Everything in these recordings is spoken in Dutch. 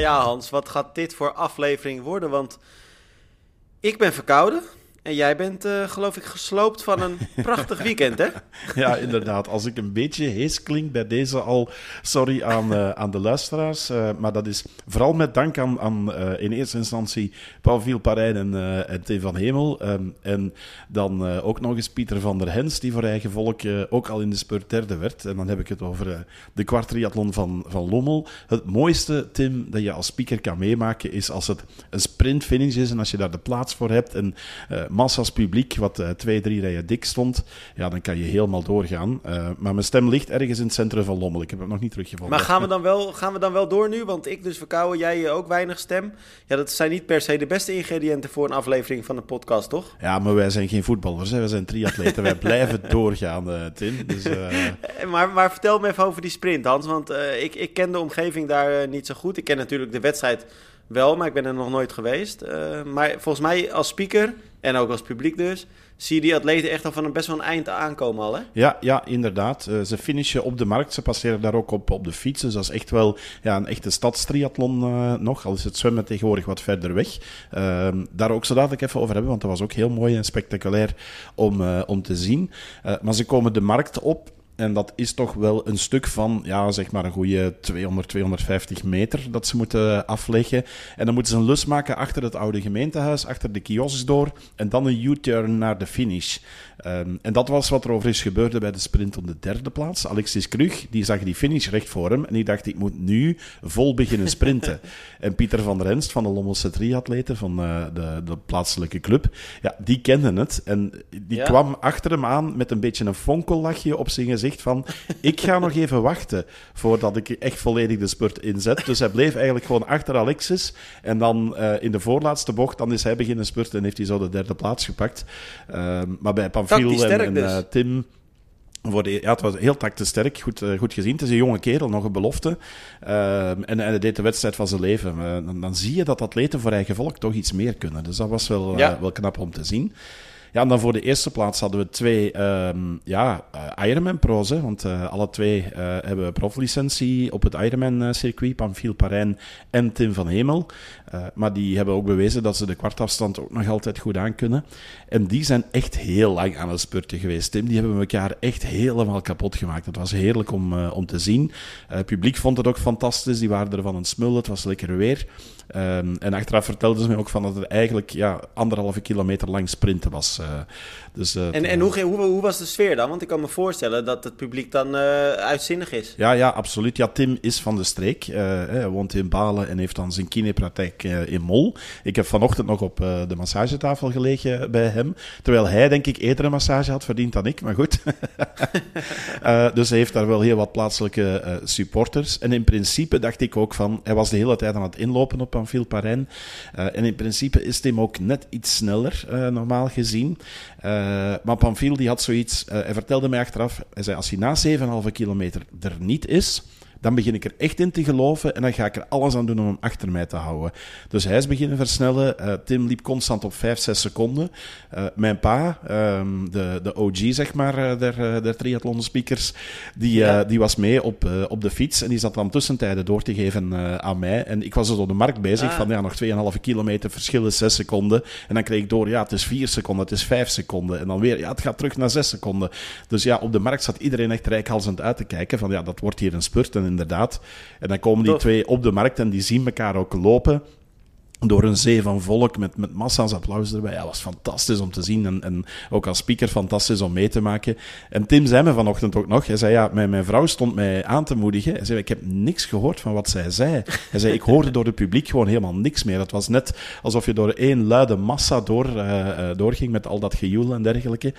Nou ja, Hans, wat gaat dit voor aflevering worden? Want ik ben verkouden en jij bent, geloof ik, gesloopt van een prachtig weekend, hè? Ja, inderdaad. Als ik een beetje hees klink bij deze al, sorry aan de luisteraars. Maar dat is vooral met dank aan in eerste instantie Paul Vielparijn en Tim van Hemel. En dan ook nog eens Pieter van der Hens, die voor eigen volk ook al in de spurt derde werd. En dan heb ik het over de kwartriathlon van Lommel. Het mooiste, Tim, dat je als speaker kan meemaken, is als het een sprintfinish is en als je daar de plaats voor hebt en... massa's publiek, wat 2-3 rijen dik stond, ja, dan kan je helemaal doorgaan. Maar mijn stem ligt ergens in het centrum van Lommel. Ik heb hem nog niet teruggevonden. Maar gaan we dan wel door nu? Want ik dus verkouden, jij ook weinig stem. Ja, dat zijn niet per se de beste ingrediënten voor een aflevering van een podcast, toch? Ja, maar wij zijn geen voetballers, hè? Wij zijn triatleten. Wij blijven doorgaan, Tim. Dus, maar vertel me even over die sprint, Hans. Want ik ken de omgeving daar niet zo goed. Ik ken natuurlijk de wedstrijd wel, maar ik ben er nog nooit geweest. Maar volgens mij als speaker... En ook als publiek dus. Zie je die atleten echt al van een best wel een eind aankomen al, hè? Ja, inderdaad. Ze finishen op de markt. Ze passeren daar ook op de fiets. Dus dat is echt wel een echte stadstriathlon nog. Al is het zwemmen tegenwoordig wat verder weg. Daar ook zo dadelijk even over hebben. Want dat was ook heel mooi en spectaculair om te zien. Maar ze komen de markt op. En dat is toch wel een stuk van, zeg maar een goede 200, 250 meter dat ze moeten afleggen. En dan moeten ze een lus maken achter het oude gemeentehuis, achter de kiosks door. En dan een U-turn naar de finish. En dat was wat er overigens gebeurde bij de sprint om de derde plaats. Alexis Krug, die zag die finish recht voor hem. En die dacht, ik moet nu vol beginnen sprinten. En Pieter van der Hens, van de Lommelse triatleten van de plaatselijke club, ja, die kenden het. En die kwam achter hem aan met een beetje een fonkellachje op zijn gezicht. Van, ik ga nog even wachten voordat ik echt volledig de spurt inzet. Dus hij bleef eigenlijk gewoon achter Alexis. En dan in de voorlaatste bocht, dan is hij beginnen spurten en heeft hij zo de derde plaats gepakt. Maar bij Pamphile en Tim... het was heel tactisch sterk, goed gezien. Het is een jonge kerel, nog een belofte. En hij deed de wedstrijd van zijn leven. Dan zie je dat atleten voor eigen volk toch iets meer kunnen. Dus dat was wel knap om te zien. Ja, en dan voor de eerste plaats hadden we twee Ironman-pro's. Want alle twee hebben proflicentie op het Ironman-circuit. Pamphile Parijn en Tim van Hemel. Maar die hebben ook bewezen dat ze de kwartafstand ook nog altijd goed aankunnen. En die zijn echt heel lang aan het spurten geweest, Tim. Die hebben elkaar echt helemaal kapot gemaakt. Dat was heerlijk om te zien. Het publiek vond het ook fantastisch. Die waren er van een smul. Het was lekker weer. En achteraf vertelden ze mij ook van dat er eigenlijk 1,5 kilometer lang sprinten was. Hoe was de sfeer dan? Want ik kan me voorstellen dat het publiek dan uitzinnig is. Ja, absoluut. Ja, Tim is van de streek. Hij woont in Balen en heeft dan zijn kinepraktijk in Mol. Ik heb vanochtend nog op de massagetafel gelegen bij hem. Terwijl hij, denk ik, eerder een massage had verdiend dan ik. Maar goed. Dus hij heeft daar wel heel wat plaatselijke supporters. En in principe dacht ik ook van... Hij was de hele tijd aan het inlopen op Pamphile Parijn. En in principe is Tim ook net iets sneller, normaal gezien. Maar Pamphile die had zoiets... hij vertelde mij achteraf... Hij zei, als hij na 7,5 kilometer er niet is... Dan begin ik er echt in te geloven en dan ga ik er alles aan doen om hem achter mij te houden. Dus hij is beginnen versnellen. Tim liep constant op 5, 6 seconden. Mijn pa, de OG zeg maar, der triathlonspeakers, die was mee op de fiets en die zat dan tussentijden door te geven aan mij. En ik was dus op de markt bezig van nog 2,5 kilometer, verschil is 6 seconden. En dan kreeg ik door, het is 4 seconden, het is 5 seconden. En dan weer, het gaat terug naar 6 seconden. Dus op de markt zat iedereen echt reikhalzend uit te kijken van dat wordt hier een spurt. En inderdaad. En dan komen die twee op de markt en die zien elkaar ook lopen door een zee van volk met massa's applaus erbij. Dat was fantastisch om te zien en ook als speaker fantastisch om mee te maken. En Tim zei me vanochtend ook nog, hij zei mijn vrouw stond mij aan te moedigen. Hij zei, ik heb niks gehoord van wat zij zei. Hij zei, ik hoorde door het publiek gewoon helemaal niks meer. Het was net alsof je door één luide massa doorging met al dat gejoel en dergelijke.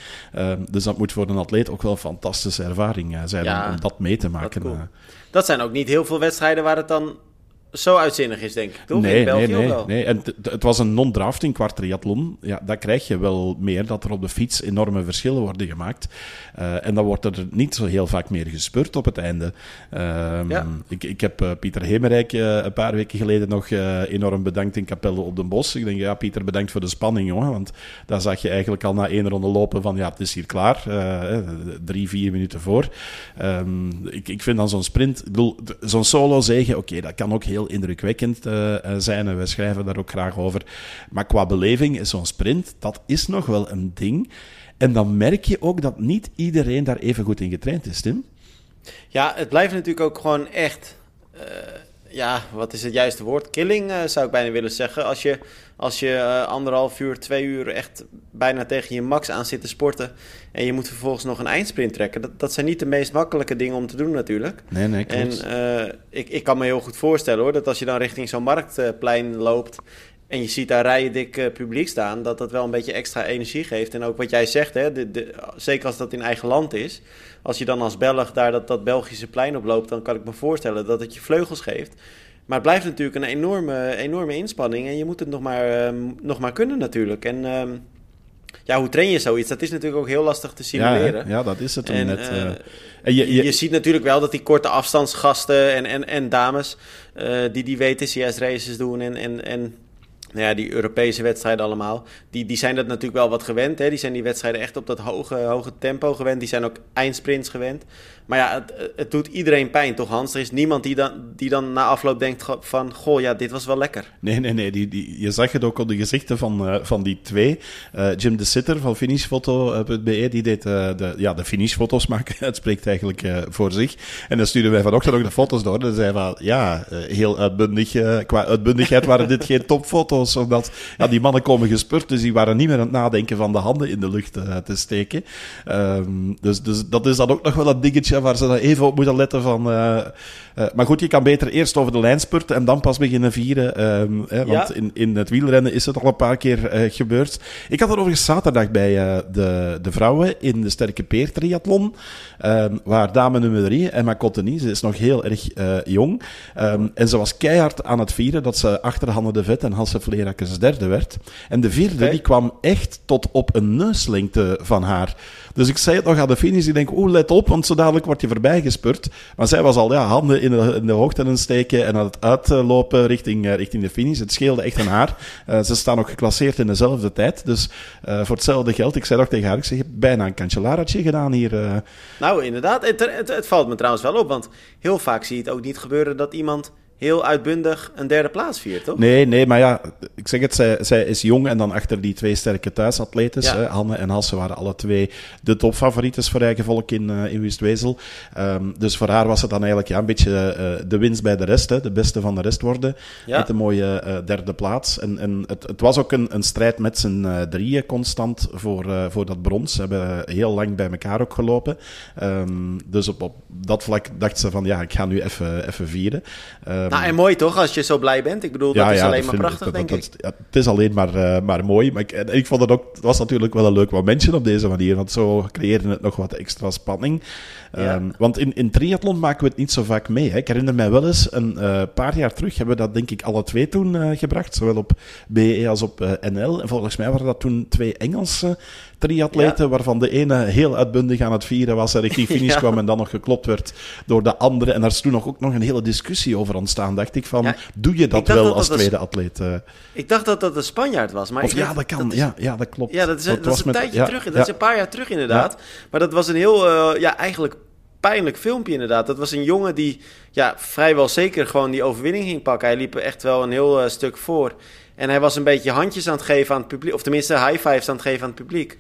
Dus dat moet voor een atleet ook wel een fantastische ervaring zijn om dat mee te maken. Dat, cool. Dat zijn ook niet heel veel wedstrijden waar het dan... Zo uitzinnig is, denk ik, toch? Nee, in België wel. Nee. En het was een non-drafting kwartriathlon. Ja, dat krijg je wel meer, dat er op de fiets enorme verschillen worden gemaakt. En dan wordt er niet zo heel vaak meer gespurt op het einde. Ik heb Pieter Heemeryck een paar weken geleden nog enorm bedankt in Capelle op den Bosch. Ik denk, Pieter, bedankt voor de spanning, jongen. Want daar zag je eigenlijk al na 1 ronde lopen van, het is hier klaar. 3-4 minuten voor. Ik vind dan zo'n sprint, zo'n solo zeggen, oké, dat kan ook heel heel indrukwekkend zijn en wij schrijven daar ook graag over. Maar qua beleving is zo'n sprint, dat is nog wel een ding. En dan merk je ook dat niet iedereen daar even goed in getraind is, Tim. Ja, het blijft natuurlijk ook gewoon echt... wat is het juiste woord? Killing zou ik bijna willen zeggen. Als je 1,5 uur, 2 uur echt bijna tegen je max aan zit te sporten en je moet vervolgens nog een eindsprint trekken. Dat zijn niet de meest makkelijke dingen om te doen natuurlijk. Nee, klopt. En ik kan me heel goed voorstellen hoor, dat als je dan richting zo'n marktplein loopt en je ziet daar rijen dik publiek staan, dat wel een beetje extra energie geeft. En ook wat jij zegt, hè, zeker als dat in eigen land is. Als je dan als Belg daar dat Belgische plein oploopt, dan kan ik me voorstellen dat het je vleugels geeft. Maar het blijft natuurlijk een enorme inspanning. En je moet het nog maar kunnen natuurlijk. En hoe train je zoiets? Dat is natuurlijk ook heel lastig te simuleren. Ja, dat is het. Je ziet natuurlijk wel dat die korte afstandsgasten en dames die WTCS races doen en die Europese wedstrijden allemaal, die zijn dat natuurlijk wel wat gewend. Hè? Die zijn die wedstrijden echt op dat hoge tempo gewend. Die zijn ook eindsprints gewend. Maar ja, het doet iedereen pijn, toch Hans? Er is niemand die dan na afloop denkt van... Goh, ja, dit was wel lekker. Nee. Je zag het ook op de gezichten van die twee. Jim De Sitter van finishfoto.be, die deed de finishfoto's maken. Het spreekt eigenlijk voor zich. En dan stuurden wij vanochtend ook de foto's door. Dan zeiden we, heel uitbundig. Qua uitbundigheid waren dit geen topfoto's. Omdat die mannen komen gespurt. Dus die waren niet meer aan het nadenken van de handen in de lucht te steken. Dus dat is dan ook nog wel een dingetje waar ze dan even op moeten letten van... maar goed, je kan beter eerst over de lijn spurten en dan pas beginnen vieren. Want in het wielrennen is het al een paar keer gebeurd. Ik had er overigens zaterdag bij de vrouwen in de Sterke Peertriathlon, waar dame nummer 3, Emma Cotteny, ze is nog heel erg jong. En ze was keihard aan het vieren dat ze achter Hanne de Vet en Hasse Flerak als derde werd. En de vierde, die kwam echt tot op een neuslengte van haar. Dus ik zei het nog aan de finish, ik denk, let op, want zo dadelijk wordt je voorbij gespurt. Maar zij was al handen in de hoogte aan het steken en aan het uitlopen richting de finish. Het scheelde echt aan haar. Ze staan ook geclasseerd in dezelfde tijd. Dus voor hetzelfde geld, ik zei nog tegen haar, ik zeg, je hebt bijna een cancellaretje gedaan hier. Nou, inderdaad. Het valt me trouwens wel op, want heel vaak zie je het ook niet gebeuren dat iemand... heel uitbundig een derde plaats viert, toch? Nee, maar ja, ik zeg het, zij is jong en dan achter die twee sterke thuisatletes, Hanne en Hasse waren alle twee de topfavorieten voor eigen volk in Wistwezel. Dus voor haar was het dan eigenlijk een beetje de winst bij de rest, de beste van de rest worden, met een mooie derde plaats. En het was ook een strijd met z'n drieën constant voor dat brons. Ze hebben heel lang bij elkaar ook gelopen. Dus op dat vlak dacht ze van, ik ga nu even vieren. En mooi toch, als je zo blij bent. Ik bedoel, dat is alleen maar prachtig, denk ik. Het is alleen maar mooi. Maar ik vond het ook, het was natuurlijk wel een leuk momentje op deze manier, want zo creëerde het nog wat extra spanning. Ja. Want in triathlon maken we het niet zo vaak mee. Hè. Ik herinner mij wel eens, een paar jaar terug hebben we dat denk ik alle twee toen gebracht, zowel op BE als op NL. En volgens mij waren dat toen twee Engelse triatleten, waarvan de ene heel uitbundig aan het vieren was en richting finish kwam en dan nog geklopt werd door de andere. En daar is toen ook nog een hele discussie over ontstaan, dacht ik, van doe je dat wel als tweede atleet? Ik dacht dat dat een Spanjaard was. Maar dat kan. Dat klopt. Ja, dat is een tijdje terug. Dat is een paar jaar terug, inderdaad. Ja. Maar dat was een heel, eigenlijk pijnlijk filmpje, inderdaad. Dat was een jongen die vrijwel zeker gewoon die overwinning ging pakken. Hij liep echt wel een heel stuk voor. En hij was een beetje handjes aan het geven aan het publiek, of tenminste high-fives aan het geven aan het publiek.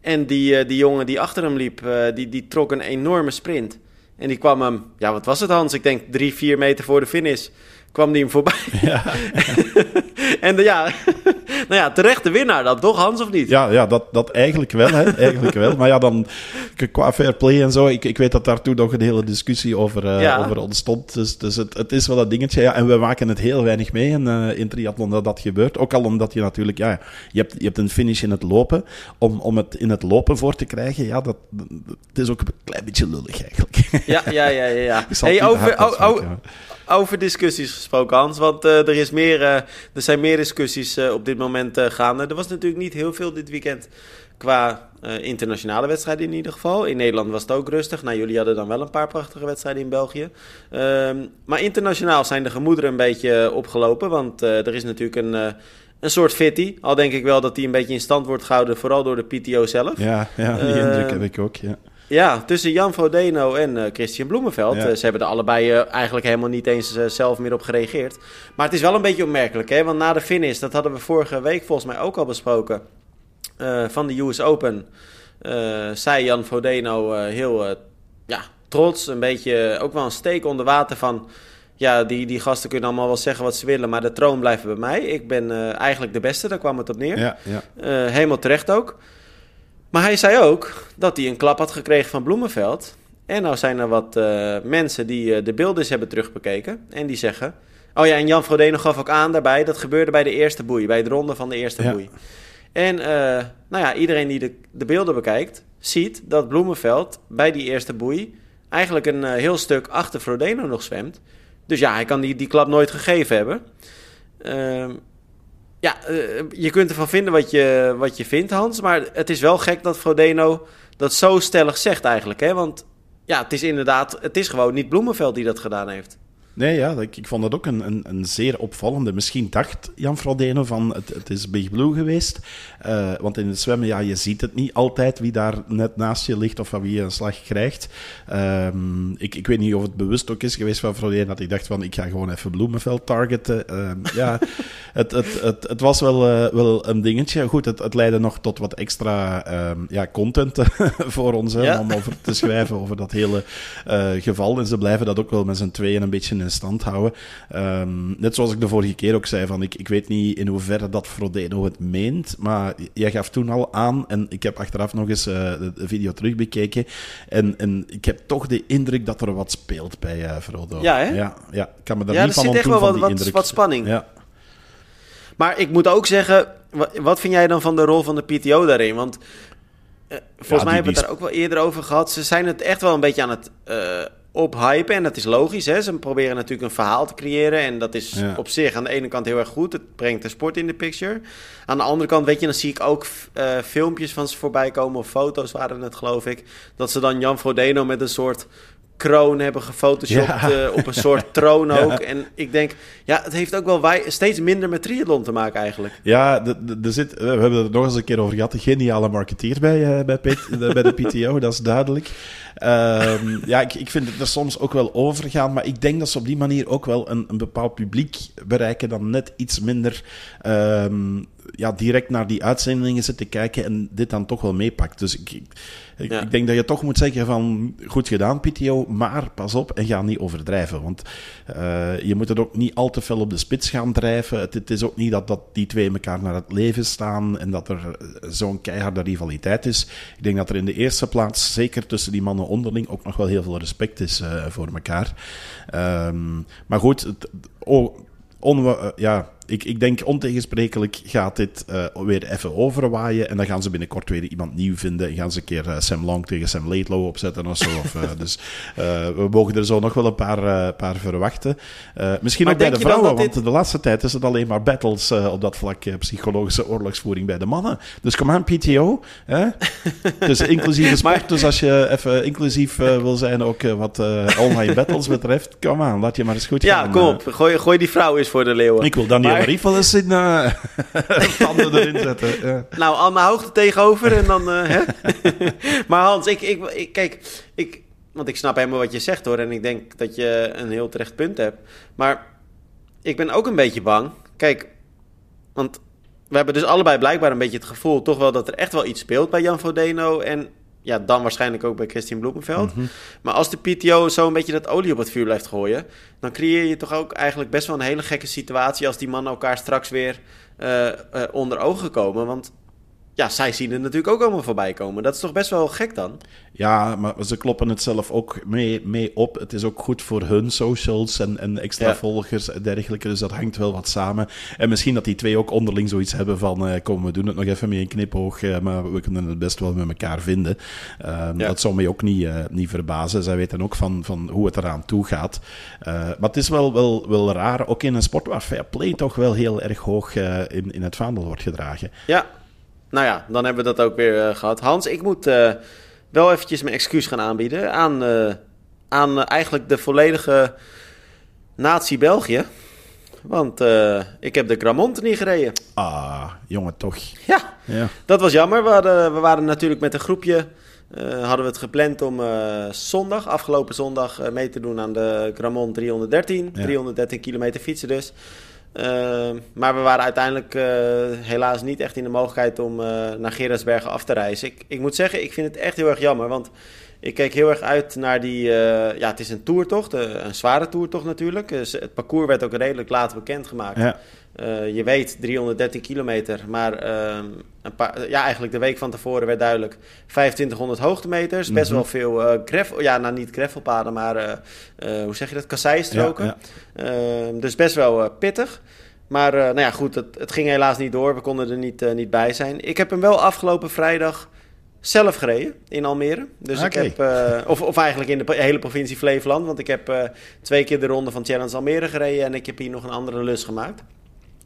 En die jongen die achter hem liep, die trok een enorme sprint. En die kwam hem, wat was het Hans? Ik denk 3-4 meter voor de finish kwam die hem voorbij. Ja. En terecht de winnaar dan, toch Hans, of niet? Ja, dat eigenlijk wel, hè. Eigenlijk wel. Maar dan qua fair play en zo, ik weet dat daar toen nog een hele discussie over ontstond. Dus het is wel dat dingetje. Ja. En we maken het heel weinig mee in triathlon dat gebeurt. Ook al omdat je natuurlijk, je hebt een finish in het lopen. Om het in het lopen voor te krijgen, het is ook een klein beetje lullig eigenlijk. Ja. Over discussies gesproken, Hans, want er zijn meer discussies op dit moment gaande. Er was natuurlijk niet heel veel dit weekend qua internationale wedstrijden in ieder geval. In Nederland was het ook rustig. Nou, jullie hadden dan wel een paar prachtige wedstrijden in België. Maar internationaal zijn de gemoederen een beetje opgelopen, want er is natuurlijk een soort fitty. Al denk ik wel dat die een beetje in stand wordt gehouden, vooral door de PTO zelf. Ja, die indruk heb ik ook, ja. Ja, tussen Jan Frodeno en Christian Blummenfelt. Ja. Ze hebben er allebei eigenlijk helemaal niet eens zelf meer op gereageerd. Maar het is wel een beetje opmerkelijk, hè? Want na de finish, dat hadden we vorige week volgens mij ook al besproken, van de US Open, zei Jan Frodeno heel trots, een beetje ook wel een steek onder water van... Ja, die gasten kunnen allemaal wel zeggen wat ze willen, maar de troon blijft bij mij. Ik ben eigenlijk de beste, daar kwam het op neer. Ja, ja. Helemaal terecht ook. Maar hij zei ook dat hij een klap had gekregen van Blummenfelt. En nou zijn er wat mensen die de beelden eens hebben terugbekeken. En die zeggen... Oh ja, en Jan Frodeno gaf ook aan daarbij. Dat gebeurde bij de eerste boei, bij het ronden van de eerste boei. En iedereen die de beelden bekijkt, ziet dat Blummenfelt bij die eerste boei eigenlijk een heel stuk achter Frodeno nog zwemt. Dus ja, hij kan die klap nooit gegeven hebben. Je kunt ervan vinden wat je vindt, Hans. Maar het is wel gek dat Frodeno dat zo stellig zegt eigenlijk. Hè? Want ja, het is inderdaad, het is gewoon niet Blummenfelt die dat gedaan heeft. Nee, ja, ik vond dat ook een zeer opvallende. Misschien dacht Jan Frodeno van het is Big Blue geweest. Want in het zwemmen, ja, je ziet het niet altijd wie daar net naast je ligt of van wie je een slag krijgt. Ik weet niet of het bewust ook is geweest van Frodeno dat hij dacht van ik ga gewoon even Blummenfelt targeten. Het was wel een dingetje. Goed, het leidde nog tot wat extra content voor ons om over te schrijven over dat hele geval. En ze blijven dat ook wel met z'n tweeën een beetje in stand houden. Net zoals ik de vorige keer ook zei, van ik weet niet in hoeverre dat Frodeno het meent, maar jij gaf toen al aan en ik heb achteraf nog eens de video terugbekeken en ik heb toch de indruk dat er wat speelt bij Frodeno. Ja, hè? Ja, ik kan me daar niet van ontdoen van die indruk. Ja, er zit echt wel wat spanning. Ja. Maar ik moet ook zeggen, wat vind jij dan van de rol van de PTO daarin? Want volgens mij hebben we het daar ook wel eerder over gehad. Ze zijn het echt wel een beetje aan het ophypen en dat is logisch. Hè? Ze proberen natuurlijk een verhaal te creëren en dat is op zich aan de ene kant heel erg goed. Het brengt de sport in de picture. Aan de andere kant, weet je, dan zie ik ook filmpjes van ze voorbij komen of foto's waren het, geloof ik, dat ze dan Jan Frodeno met een soort kroon hebben gefotoshopt op een soort troon ook. Ja. En ik denk, het heeft ook wel steeds minder met triathlon te maken eigenlijk. Ja, we hebben het nog eens een keer over gehad. Een geniale marketeer bij de PTO, dat is duidelijk. Ik vind het er soms ook wel overgaan, maar ik denk dat ze op die manier ook wel een bepaald publiek bereiken dan net iets minder... direct naar die uitzendingen zitten kijken en dit dan toch wel meepakt. Dus ik denk dat je toch moet zeggen van goed gedaan, PTO, maar pas op en ga niet overdrijven. Want je moet het ook niet al te veel op de spits gaan drijven. Het is ook niet dat die twee elkaar naar het leven staan en dat er zo'n keiharde rivaliteit is. Ik denk dat er in de eerste plaats, zeker tussen die mannen onderling, ook nog wel heel veel respect is voor elkaar. Maar goed, ik denk ontegensprekelijk gaat dit weer even overwaaien en dan gaan ze binnenkort weer iemand nieuw vinden en gaan ze een keer Sam Long tegen Sam Laidlow opzetten of zo. Dus we mogen er zo nog wel een paar verwachten. Misschien maar ook bij de vrouwen, want de laatste tijd is het alleen maar battles op dat vlak psychologische oorlogsvoering bij de mannen. Dus kom aan PTO. Hè? Dus inclusieve sport. Dus als je even inclusief wil zijn, ook wat online battles betreft, kom aan, laat je maar eens goed gaan. Ja, kom op. Gooi die vrouw eens voor de leeuwen. Ik wil dan niet Riefel eens in tanden erin zetten. Ja. Nou, Anne Hoogte tegenover en dan... Maar Hans, want ik snap helemaal wat je zegt hoor. En ik denk dat je een heel terecht punt hebt. Maar ik ben ook een beetje bang. Kijk, want we hebben dus allebei blijkbaar een beetje het gevoel... toch wel dat er echt wel iets speelt bij Jan Frodeno en... Ja, dan waarschijnlijk ook bij Christian Blummenfelt. Mm-hmm. Maar als de PTO zo een beetje dat olie op het vuur blijft gooien... dan creëer je toch ook eigenlijk best wel een hele gekke situatie... als die mannen elkaar straks weer onder ogen komen. Want ja, zij zien het natuurlijk ook allemaal voorbij komen. Dat is toch best wel gek dan? Ja, maar ze kloppen het zelf ook mee op. Het is ook goed voor hun socials en extra volgers en dergelijke. Dus dat hangt wel wat samen. En misschien dat die twee ook onderling zoiets hebben van... kom, we doen het nog even mee een knipoog. Maar we kunnen het best wel met elkaar vinden. Dat zou mij ook niet verbazen. Zij weten ook van hoe het eraan toe gaat. Maar het is wel raar. Ook in een sport waar fair play toch wel heel erg hoog in het vaandel wordt gedragen. Ja. Nou ja, dan hebben we dat ook weer gehad. Hans, ik moet wel eventjes mijn excuus gaan aanbieden aan eigenlijk de volledige natie België. Want ik heb de Grammont niet gereden. Ah, jongen, toch. Ja, dat was jammer. We waren natuurlijk met een groepje hadden we het gepland om afgelopen zondag, mee te doen aan de Grammont 313. Ja. 313 kilometer fietsen dus. Maar we waren uiteindelijk helaas niet echt in de mogelijkheid om naar Gerardsbergen af te reizen. Ik moet zeggen, ik vind het echt heel erg jammer, want ik keek heel erg uit naar die... het is een toertocht, een zware toertocht natuurlijk. Dus het parcours werd ook redelijk laat bekendgemaakt. Ja. Je weet, 313 kilometer, maar eigenlijk de week van tevoren werd duidelijk 2500 hoogtemeters. Best wel veel gravelpaden, maar kasseistroken. Ja, ja. Dus best wel pittig. Maar goed, het ging helaas niet door. We konden er niet bij zijn. Ik heb hem wel afgelopen vrijdag zelf gereden in Almere. Dus okay. Ik heb, of eigenlijk in de hele provincie Flevoland. Want ik heb 2 keer de ronde van Challenge Almere gereden. En ik heb hier nog een andere lus gemaakt.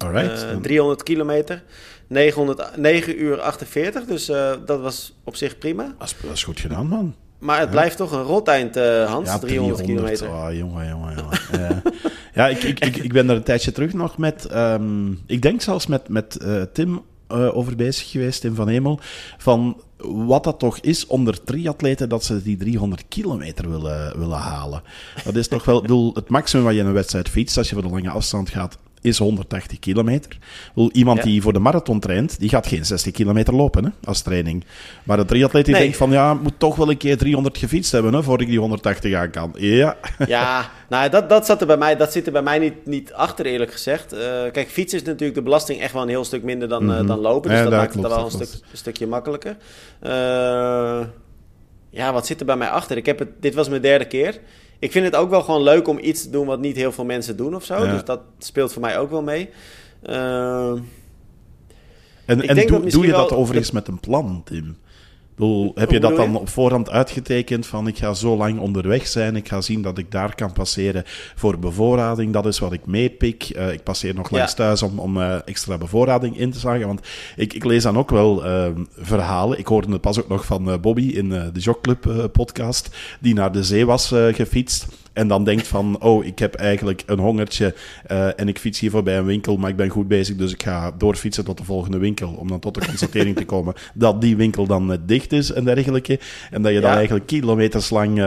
Alright. 300 kilometer. 9 uur 48. Dus dat was op zich prima. Dat is goed gedaan, man. Maar het blijft toch een rot eind, Hans. Ja, 300 kilometer. Oh, jongen. Ik ben er een tijdje terug nog met... ik denk zelfs met Tim over bezig geweest, Tim van Hemel. Van... wat dat toch is onder triatleten, dat ze die 300 kilometer willen halen. Dat is toch wel... bedoel, het maximum wat je in een wedstrijd fietst, als je voor de lange afstand gaat, is 180 kilometer. Bedoel, iemand die voor de marathon traint, die gaat geen 60 kilometer lopen, hè, als training. Maar een triatleet die denkt van, moet toch wel een keer 300 gefietst hebben, hè, voor ik die 180 aan kan. Ja, dat zit er bij mij niet achter, eerlijk gezegd. Kijk, fietsen is natuurlijk de belasting echt wel een heel stuk minder dan lopen. Dus dat maakt het wel een stukje makkelijker. Wat zit er bij mij achter? Dit was mijn 3e keer. Ik vind het ook wel gewoon leuk om iets te doen wat niet heel veel mensen doen of zo. Ja. Dus dat speelt voor mij ook wel mee. Doe je dat overigens met een plan, Tim? Heb je dat dan op voorhand uitgetekend van ik ga zo lang onderweg zijn, ik ga zien dat ik daar kan passeren voor bevoorrading, dat is wat ik meepik. Ik passeer nog langs thuis om extra bevoorrading in te zagen, want ik lees dan ook wel verhalen. Ik hoorde het pas ook nog van Bobby in de Jogclub podcast, die naar de zee was gefietst. En dan denkt van, ik heb eigenlijk een hongertje en ik fiets hier voorbij een winkel, maar ik ben goed bezig, dus ik ga doorfietsen tot de volgende winkel, om dan tot de constatering te komen dat die winkel dan dicht is en dergelijke. En dat je dan eigenlijk kilometers lang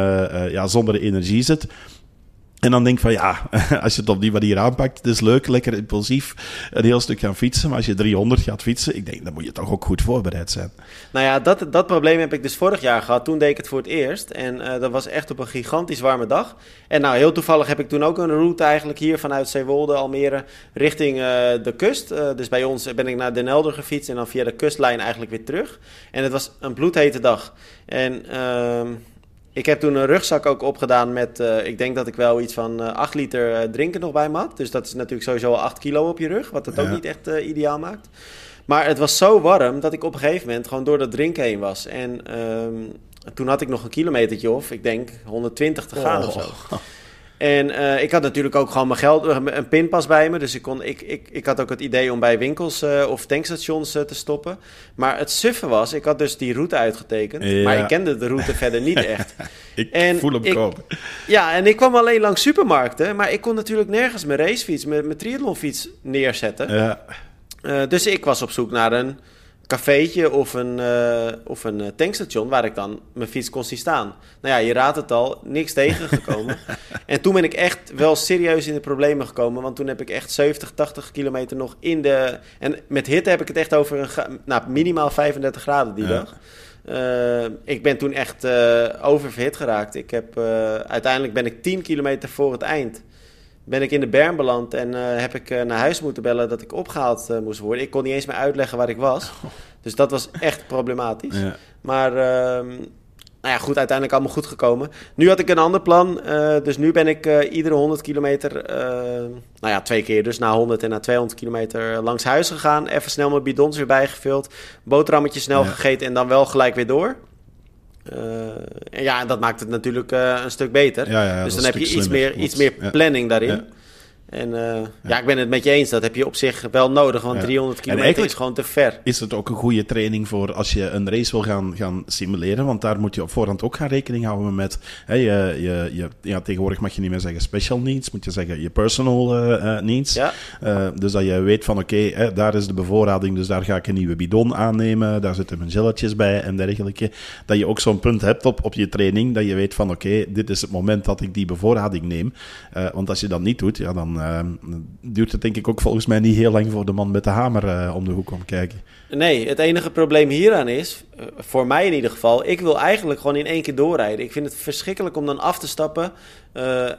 zonder energie zit. En dan denk ik van, als je het op die manier aanpakt, het is leuk, lekker impulsief een heel stuk gaan fietsen. Maar als je 300 gaat fietsen, ik denk, dan moet je toch ook goed voorbereid zijn. Nou ja, dat probleem heb ik dus vorig jaar gehad. Toen deed ik het voor het eerst. En dat was echt op een gigantisch warme dag. En nou, heel toevallig heb ik toen ook een route eigenlijk hier vanuit Zeewolde, Almere, richting de kust. Dus bij ons ben ik naar Den Helder gefietst en dan via de kustlijn eigenlijk weer terug. En het was een bloedhete dag. En... ik heb toen een rugzak ook opgedaan met, ik denk dat ik wel iets van 8 liter drinken nog bij me had. Dus dat is natuurlijk sowieso 8 kilo op je rug, wat het ook niet echt ideaal maakt. Maar het was zo warm dat ik op een gegeven moment gewoon door dat drinken heen was. En toen had ik nog een kilometertje of, ik denk, 120 te gaan of zo. En ik had natuurlijk ook gewoon mijn geld, een pinpas bij me. Dus ik had ook het idee om bij winkels of tankstations te stoppen. Maar het suffen was, ik had dus die route uitgetekend. Ja. Maar ik kende de route verder niet echt. Ik voel hem komen. Ja, en ik kwam alleen langs supermarkten. Maar ik kon natuurlijk nergens mijn racefiets, mijn triathlonfiets neerzetten. Ja. Dus ik was op zoek naar een cafeetje of een tankstation waar ik dan mijn fiets kon zien staan. Nou ja, je raadt het al, niks tegengekomen. En toen ben ik echt wel serieus in de problemen gekomen, want toen heb ik echt 70, 80 kilometer nog in de... En met hitte heb ik het echt over minimaal 35 graden die dag. Ik ben toen echt oververhit geraakt. Ik heb, uiteindelijk ben ik 10 kilometer voor het eind ben ik in de berm beland en heb ik naar huis moeten bellen dat ik opgehaald moest worden. Ik kon niet eens meer uitleggen waar ik was. Dus dat was echt problematisch. Ja. Maar goed, uiteindelijk allemaal goed gekomen. Nu had ik een ander plan. Dus nu ben ik iedere 100 kilometer... 2 keer dus, na 100 en na 200 kilometer langs huis gegaan. Even snel mijn bidons weer bijgevuld. Boterhammetjes snel gegeten en dan wel gelijk weer door. En dat maakt het natuurlijk een stuk beter. Dus dan heb je iets meer planning daarin. Ja. En ja, ik ben het met je eens. Dat heb je op zich wel nodig, want 300 kilometer is gewoon te ver. Is het ook een goede training voor als je een race wil gaan simuleren? Want daar moet je op voorhand ook gaan rekening houden met... tegenwoordig mag je niet meer zeggen special needs. Moet je zeggen je personal needs. Ja. Dus dat je weet van oké, daar is de bevoorrading. Dus daar ga ik een nieuwe bidon aannemen. Daar zitten mijn gelletjes bij en dergelijke. Dat je ook zo'n punt hebt op je training. Dat je weet van oké, dit is het moment dat ik die bevoorrading neem. Want als je dat niet doet, ja, dan... duurt het denk ik ook volgens mij niet heel lang voor de man met de hamer om de hoek komt kijken. Nee, het enige probleem hieraan is, voor mij in ieder geval, ik wil eigenlijk gewoon in één keer doorrijden. Ik vind het verschrikkelijk om dan af te stappen,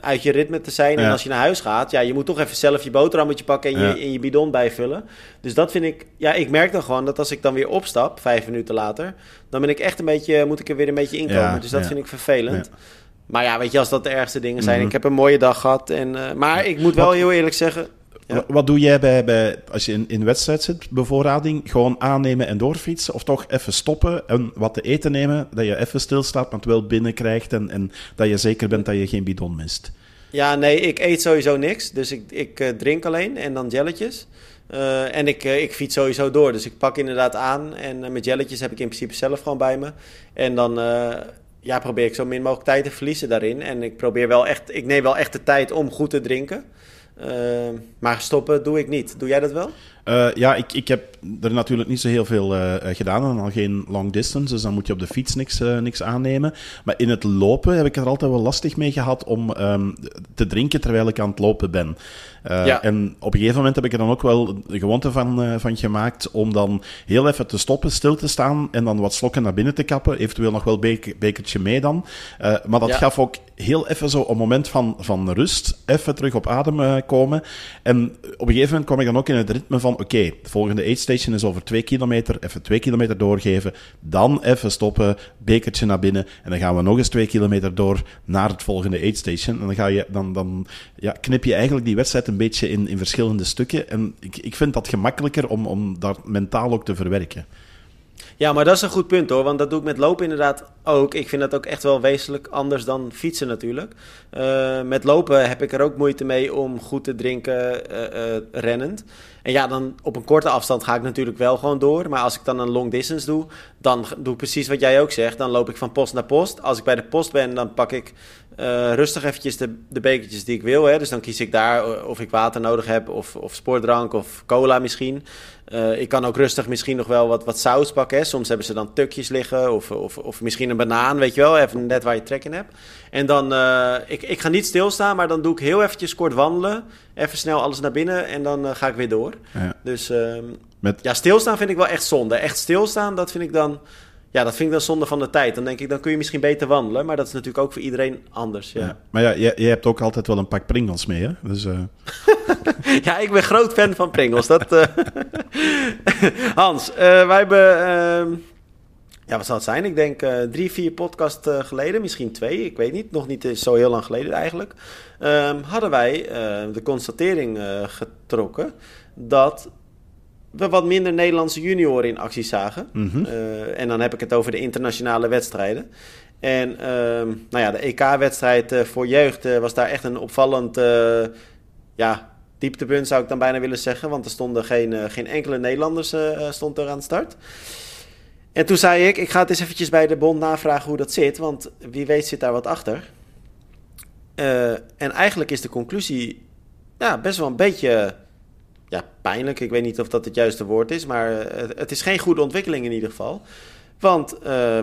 uit je ritme te zijn. Ja. En als je naar huis gaat, ja, je moet toch even zelf je boterhammetje pakken en je bidon bijvullen. Dus dat vind ik, ja, ik merk dan gewoon dat als ik dan weer opstap, 5 minuten later, dan ben ik echt een beetje, moet ik er weer een beetje inkomen. Ja, dus dat vind ik vervelend. Ja. Maar ja, weet je, als dat de ergste dingen zijn... Mm-hmm. Ik heb een mooie dag gehad. Maar ik moet wel heel eerlijk zeggen... Ja. Wat doe jij als je in wedstrijd zit, bevoorrading? Gewoon aannemen en doorfietsen? Of toch even stoppen en wat te eten nemen? Dat je even stilstaat, maar het wel binnenkrijgt... En dat je zeker bent dat je geen bidon mist? Ja, nee, ik eet sowieso niks. Dus ik drink alleen en dan jelletjes. En ik fiets sowieso door. Dus ik pak inderdaad aan. En mijn jelletjes heb ik in principe zelf gewoon bij me. En dan... ja, probeer ik zo min mogelijk tijd te verliezen daarin. En ik probeer wel echt... Ik neem wel echt de tijd om goed te drinken. Maar stoppen doe ik niet. Doe jij dat wel? Ik heb er natuurlijk niet zo heel veel gedaan. En al geen long distance, dus dan moet je op de fiets niks aannemen. Maar in het lopen heb ik er altijd wel lastig mee gehad om te drinken terwijl ik aan het lopen ben. En op een gegeven moment heb ik er dan ook wel de gewoonte van gemaakt om dan heel even te stoppen, stil te staan en dan wat slokken naar binnen te kappen. Eventueel nog wel bekertje mee dan. Maar dat gaf ook heel even zo een moment van rust. Even terug op adem komen. En op een gegeven moment kwam ik dan ook in het ritme van oké, de volgende aidstation is over 2 kilometer. Even 2 kilometer doorgeven. Dan even stoppen. Bekertje naar binnen. En dan gaan we nog eens 2 kilometer door naar het volgende aidstation. En dan ga je dan knip je eigenlijk die wedstrijd een beetje in verschillende stukken. En ik vind dat gemakkelijker om daar mentaal ook te verwerken. Ja, maar dat is een goed punt hoor, want dat doe ik met lopen inderdaad ook. Ik vind dat ook echt wel wezenlijk anders dan fietsen natuurlijk. Met lopen heb ik er ook moeite mee om goed te drinken rennend. En ja, dan op een korte afstand ga ik natuurlijk wel gewoon door. Maar als ik dan een long distance doe, dan doe ik precies wat jij ook zegt. Dan loop ik van post naar post. Als ik bij de post ben, dan pak ik rustig eventjes de bekertjes die ik wil. Hè. Dus dan kies ik daar of ik water nodig heb of sportdrank of cola misschien. Ik kan ook rustig misschien nog wel wat saus pakken. Hè. Soms hebben ze dan tukjes liggen of misschien een banaan, weet je wel. Even net waar je trek in hebt. En dan, ik ga niet stilstaan, maar dan doe ik heel eventjes kort wandelen. Even snel alles naar binnen en dan ga ik weer door. Ja. Dus stilstaan vind ik wel echt zonde. Echt stilstaan, dat vind ik dan... Ja, dat vind ik dan zonde van de tijd. Dan denk ik, dan kun je misschien beter wandelen. Maar dat is natuurlijk ook voor iedereen anders. Ja. Ja, maar ja, je hebt ook altijd wel een pak Pringles mee, hè? Dus, ja, ik ben groot fan van Pringles. Hans, wij hebben... wat zal het zijn? Ik denk 3-4 podcast geleden. Misschien 2, ik weet niet. Nog niet zo heel lang geleden eigenlijk. Hadden wij de constatering getrokken dat... we wat minder Nederlandse junioren in actie zagen. Mm-hmm. En dan heb ik het over de internationale wedstrijden. En de EK-wedstrijd voor jeugd was daar echt een opvallend dieptepunt, zou ik dan bijna willen zeggen. Want er stonden geen enkele Nederlanders stond er aan de start. En toen zei ik ga het eens eventjes bij de bond navragen hoe dat zit. Want wie weet zit daar wat achter. En eigenlijk is de conclusie best wel een beetje... Ja, pijnlijk. Ik weet niet of dat het juiste woord is, maar het is geen goede ontwikkeling in ieder geval. Want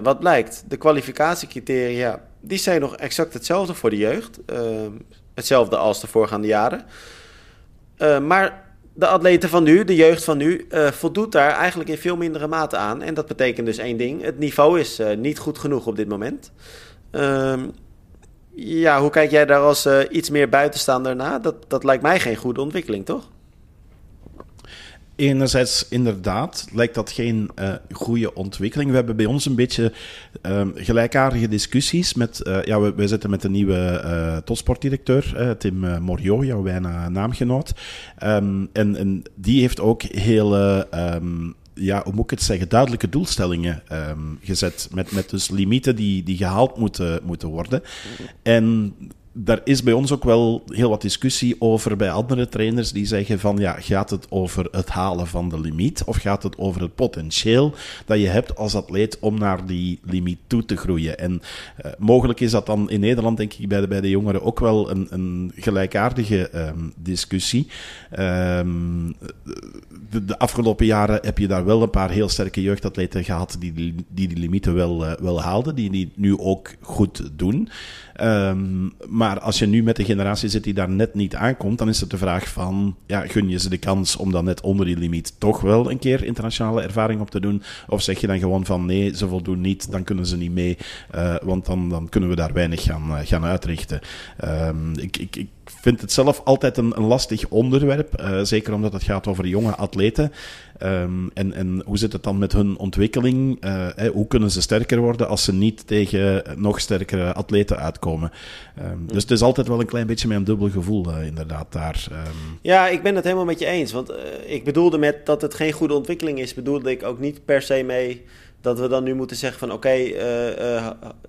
wat blijkt, de kwalificatiecriteria, die zijn nog exact hetzelfde voor de jeugd. Hetzelfde als de voorgaande jaren. Maar de atleten van nu, de jeugd van nu, voldoet daar eigenlijk in veel mindere mate aan. En dat betekent dus één ding, het niveau is niet goed genoeg op dit moment. Hoe kijk jij daar als iets meer buitenstaander naar? Dat lijkt mij geen goede ontwikkeling, toch? Enerzijds inderdaad lijkt dat geen goede ontwikkeling. We hebben bij ons een beetje gelijkaardige discussies. We zitten met de nieuwe topsportdirecteur, Tim Moriau, jouw bijna naamgenoot. En die heeft ook hele... hoe moet ik het zeggen, duidelijke doelstellingen gezet. Met dus limieten die gehaald moeten worden. En daar is bij ons ook wel heel wat discussie over bij andere trainers die zeggen van ja, gaat het over het halen van de limiet of gaat het over het potentieel dat je hebt als atleet om naar die limiet toe te groeien? En mogelijk is dat dan in Nederland, denk ik, bij de jongeren ook wel een gelijkaardige discussie. De afgelopen jaren heb je daar wel een paar heel sterke jeugdatleten gehad die limieten wel haalden, die nu ook goed doen. Maar als je nu met de generatie zit die daar net niet aankomt, dan is het de vraag van, ja, gun je ze de kans om dan net onder die limiet toch wel een keer internationale ervaring op te doen? Of zeg je dan gewoon van, nee, ze voldoen niet, dan kunnen ze niet mee, want dan kunnen we daar weinig gaan uitrichten. Ik vind het zelf altijd een lastig onderwerp, zeker omdat het gaat over jonge atleten. En hoe zit het dan met hun ontwikkeling? Hoe kunnen ze sterker worden als ze niet tegen nog sterkere atleten uitkomen? Dus het is altijd wel een klein beetje met een dubbel gevoel, inderdaad, daar. Ja, ik ben het helemaal met je eens. Want ik bedoelde met dat het geen goede ontwikkeling is, bedoelde ik ook niet per se mee dat we dan nu moeten zeggen van we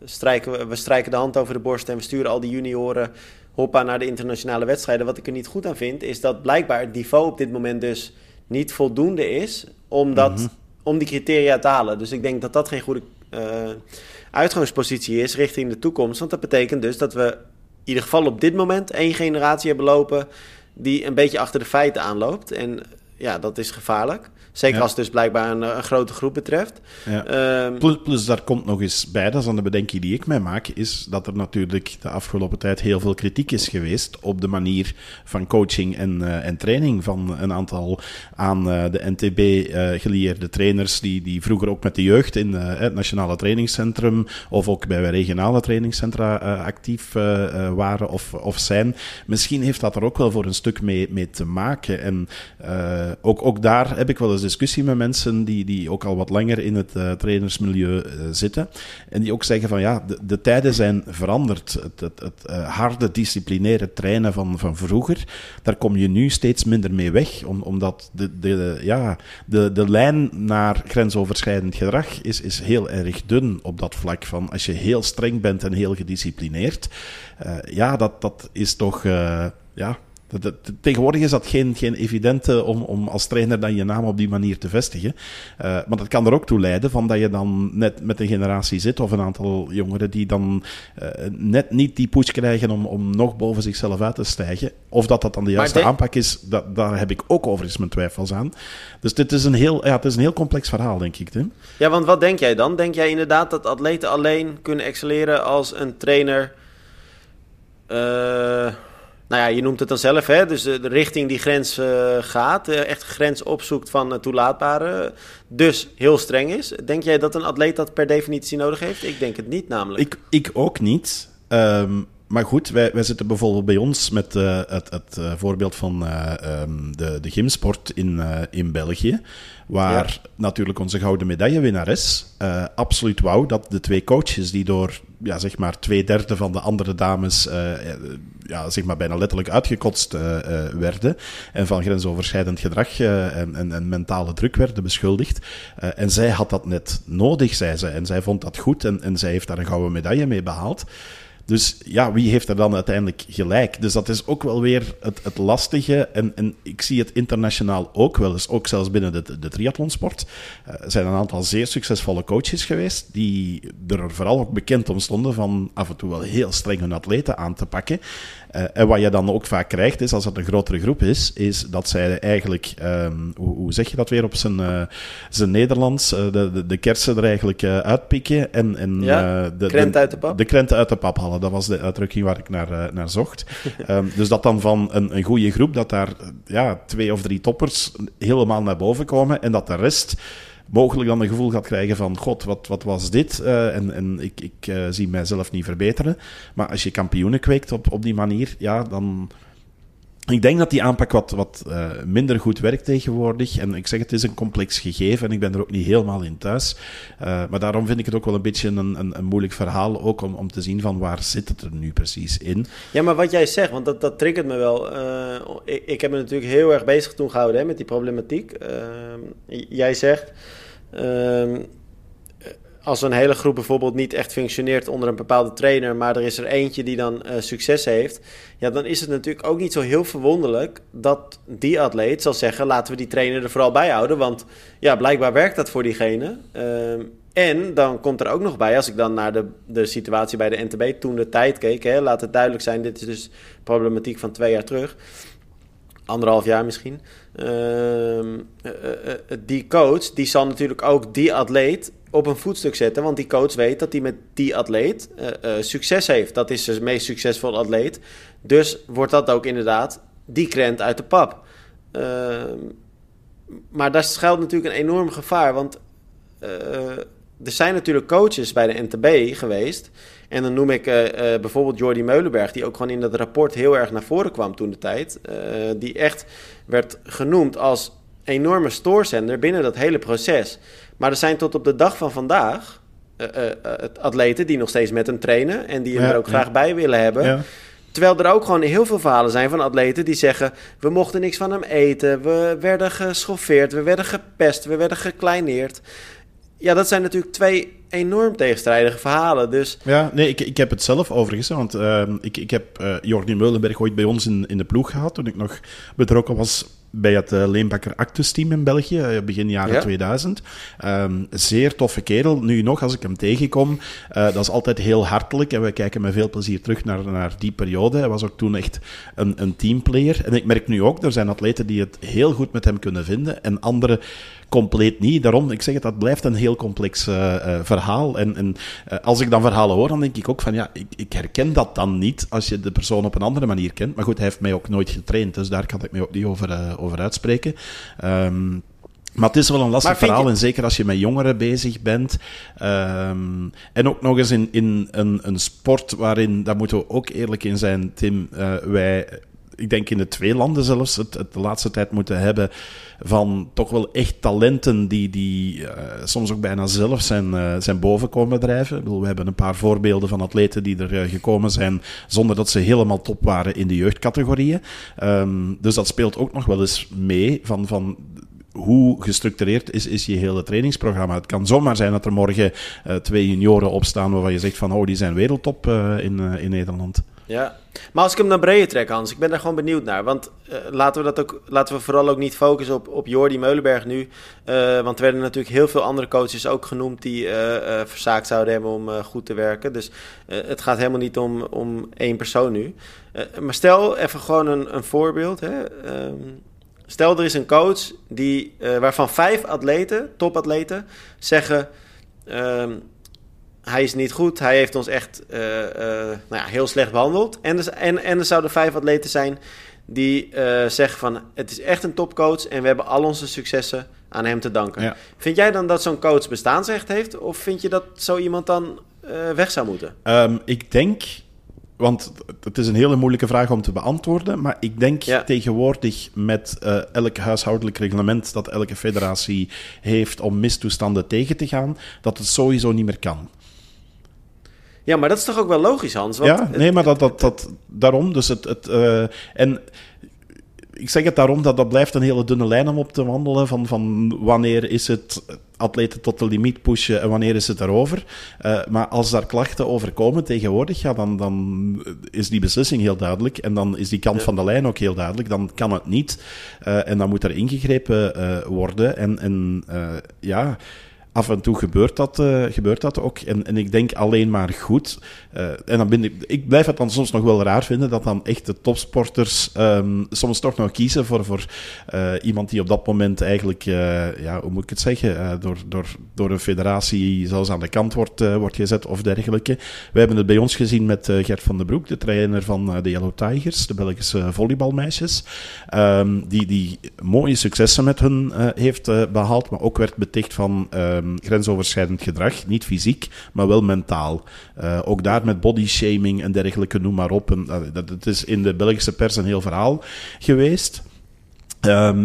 strijken de hand over de borst en we sturen al die junioren hoppa naar de internationale wedstrijden. Wat ik er niet goed aan vind, is dat blijkbaar het niveau op dit moment dus niet voldoende is om die criteria te halen. Dus ik denk dat dat geen goede uitgangspositie is richting de toekomst. Want dat betekent dus dat we in ieder geval op dit moment 1 generatie hebben lopen die een beetje achter de feiten aanloopt. En ja, dat is gevaarlijk. Zeker als het dus blijkbaar een grote groep betreft. Ja. Plus daar komt nog eens bij, dat is dan de bedenking die ik mij maak, is dat er natuurlijk de afgelopen tijd heel veel kritiek is geweest op de manier van coaching en training van een aantal aan de NTB gelieerde trainers die vroeger ook met de jeugd in het nationale trainingscentrum of ook bij regionale trainingscentra actief waren of zijn. Misschien heeft dat er ook wel voor een stuk mee te maken. En ook daar heb ik wel eens discussie met mensen die ook al wat langer in het trainersmilieu zitten en die ook zeggen van ja, de tijden zijn veranderd. Het harde disciplinaire trainen van vroeger, daar kom je nu steeds minder mee weg, omdat de lijn naar grensoverschrijdend gedrag is heel erg dun op dat vlak van als je heel streng bent en heel gedisciplineerd. Dat is toch tegenwoordig is dat geen evidente om als trainer dan je naam op die manier te vestigen. Maar dat kan er ook toe leiden van dat je dan net met een generatie zit of een aantal jongeren die dan net niet die push krijgen om nog boven zichzelf uit te stijgen. Of dat dan de juiste aanpak is, daar heb ik ook overigens mijn twijfels aan. Dus dit is een heel complex verhaal, denk ik, Tim. Ja, want wat denk jij dan? Denk jij inderdaad dat atleten alleen kunnen excelleren als een trainer... Nou ja, je noemt het dan zelf, hè? Dus de richting die grens gaat, echt grens opzoekt van toelaatbare, dus heel streng is. Denk jij dat een atleet dat per definitie nodig heeft? Ik denk het niet, namelijk. Ik ook niet. Maar goed, wij zitten bijvoorbeeld bij ons met het voorbeeld van de gymsport in België, waar natuurlijk onze gouden medaillewinnares absoluut wou dat de 2 coaches die door zeg maar 2/3 van de andere dames zeg maar bijna letterlijk uitgekotst werden en van grensoverschrijdend gedrag en mentale druk werden beschuldigd. En zij had dat net nodig, zei ze. En zij vond dat goed en zij heeft daar een gouden medaille mee behaald. Dus ja, wie heeft er dan uiteindelijk gelijk? Dus dat is ook wel weer het lastige. En ik zie het internationaal ook wel eens, ook zelfs binnen de triathlonsport. Er zijn een aantal zeer succesvolle coaches geweest die er vooral ook bekend om stonden van af en toe wel heel streng hun atleten aan te pakken. En wat je dan ook vaak krijgt is, als het een grotere groep is dat zij eigenlijk, hoe zeg je dat weer op zijn Nederlands, de kersen er eigenlijk uitpikken en de krenten uit de pap halen. Dat was de uitdrukking waar ik naar zocht. Dus dat dan van een goede groep, dat daar 2 of 3 toppers helemaal naar boven komen en dat de rest mogelijk dan een gevoel gaat krijgen van god, wat was dit? En ik zie mijzelf niet verbeteren. Maar als je kampioenen kweekt op die manier, dan... Ik denk dat die aanpak wat minder goed werkt tegenwoordig. En ik zeg, het is een complex gegeven en ik ben er ook niet helemaal in thuis. Maar daarom vind ik het ook wel een beetje een moeilijk verhaal ook om te zien van waar zit het er nu precies in. Ja, maar wat jij zegt, want dat triggert me wel. Ik heb me natuurlijk heel erg bezig toen gehouden met die problematiek. Jij zegt... als een hele groep bijvoorbeeld niet echt functioneert onder een bepaalde trainer, maar er is er eentje die dan succes heeft, ja, dan is het natuurlijk ook niet zo heel verwonderlijk dat die atleet zal zeggen, laten we die trainer er vooral bij houden, want ja, blijkbaar werkt dat voor diegene. En dan komt er ook nog bij, als ik dan naar de situatie bij de NTB toen de tijd keek, hè, laat het duidelijk zijn, dit is dus problematiek van 2 jaar terug, 1,5 jaar misschien. Die coach, die zal natuurlijk ook die atleet op een voetstuk zetten, want die coach weet dat hij met die atleet succes heeft. Dat is de meest succesvolle atleet. Dus wordt dat ook inderdaad die krent uit de pap. Maar daar schuilt natuurlijk een enorm gevaar, want er zijn natuurlijk coaches bij de NTB geweest. En dan noem ik bijvoorbeeld Jordi Meulenberg, die ook gewoon in dat rapport heel erg naar voren kwam toen de tijd. Die echt werd genoemd als enorme stoorzender binnen dat hele proces. Maar er zijn tot op de dag van vandaag atleten die nog steeds met hem trainen en die hem er ook graag bij willen hebben. Ja. Terwijl er ook gewoon heel veel verhalen zijn van atleten die zeggen, we mochten niks van hem eten, we werden geschoffeerd, we werden gepest, we werden gekleineerd. Ja, dat zijn natuurlijk 2 enorm tegenstrijdige verhalen. Dus... Ja, nee, ik heb het zelf overigens. Want ik heb Jordi Meulenberg ooit bij ons in de ploeg gehad, toen ik nog betrokken was bij het Leenbakker Actus team in België, begin jaren 2000. Zeer toffe kerel. Nu nog, als ik hem tegenkom, dat is altijd heel hartelijk. En we kijken met veel plezier terug naar die periode. Hij was ook toen echt een teamplayer. En ik merk nu ook, er zijn atleten die het heel goed met hem kunnen vinden. En anderen compleet niet. Daarom, ik zeg het, dat blijft een heel complex verhaal. En als ik dan verhalen hoor, dan denk ik ook van, ja, ik herken dat dan niet als je de persoon op een andere manier kent. Maar goed, hij heeft mij ook nooit getraind, dus daar kan ik mij ook niet over uitspreken. Maar het is wel een lastig verhaal, en zeker als je met jongeren bezig bent. En ook nog eens in een sport waarin, daar moeten we ook eerlijk in zijn, Tim, wij... Ik denk in de 2 landen zelfs het de laatste tijd moeten hebben van toch wel echt talenten die soms ook bijna zelf zijn boven komen drijven. Ik bedoel, we hebben een paar voorbeelden van atleten die er gekomen zijn zonder dat ze helemaal top waren in de jeugdcategorieën. Dus dat speelt ook nog wel eens mee van hoe gestructureerd is je hele trainingsprogramma. Het kan zomaar zijn dat er morgen 2 junioren opstaan waarvan je zegt van oh, die zijn wereldtop in Nederland. Ja, maar als ik hem naar breder trek, Hans, ik ben daar gewoon benieuwd naar. Want laten we vooral ook niet focussen op Jordi Meulenberg nu. Want er werden natuurlijk heel veel andere coaches ook genoemd die verzaakt zouden hebben om goed te werken. Dus het gaat helemaal niet om 1 persoon nu. Maar stel even gewoon een voorbeeld. Hè? Stel er is een coach waarvan 5 atleten, topatleten, zeggen... Hij is niet goed, hij heeft ons echt heel slecht behandeld. En er zouden 5 atleten zijn die zeggen van... het is echt een topcoach en we hebben al onze successen aan hem te danken. Ja. Vind jij dan dat zo'n coach bestaansrecht heeft? Of vind je dat zo iemand dan weg zou moeten? Ik denk... Want het is een hele moeilijke vraag om te beantwoorden, maar ik denk tegenwoordig met elk huishoudelijk reglement dat elke federatie heeft om mistoestanden tegen te gaan, dat het sowieso niet meer kan. Ja, maar dat is toch ook wel logisch, Hans? Want daarom. Dus ik zeg het daarom, dat blijft een hele dunne lijn om op te wandelen van wanneer is het atleten tot de limiet pushen en wanneer is het erover. Maar als daar klachten over komen tegenwoordig, ja, dan is die beslissing heel duidelijk en dan is die kant van de lijn ook heel duidelijk. Dan kan het niet en dan moet er ingegrepen worden en af en toe gebeurt dat ook. En ik denk alleen maar goed. En dan ik blijf het dan soms nog wel raar vinden dat dan echt de topsporters soms toch nog kiezen voor iemand die op dat moment eigenlijk, hoe moet ik het zeggen, door een federatie zelfs aan de kant wordt gezet of dergelijke. We hebben het bij ons gezien met Gert van den Broek, de trainer van de Yellow Tigers, de Belgische volleybalmeisjes, die mooie successen met hun heeft behaald, maar ook werd beticht van... grensoverschrijdend gedrag, niet fysiek, maar wel mentaal. Ook daar met bodyshaming en dergelijke, noem maar op. Het is in de Belgische pers een heel verhaal geweest.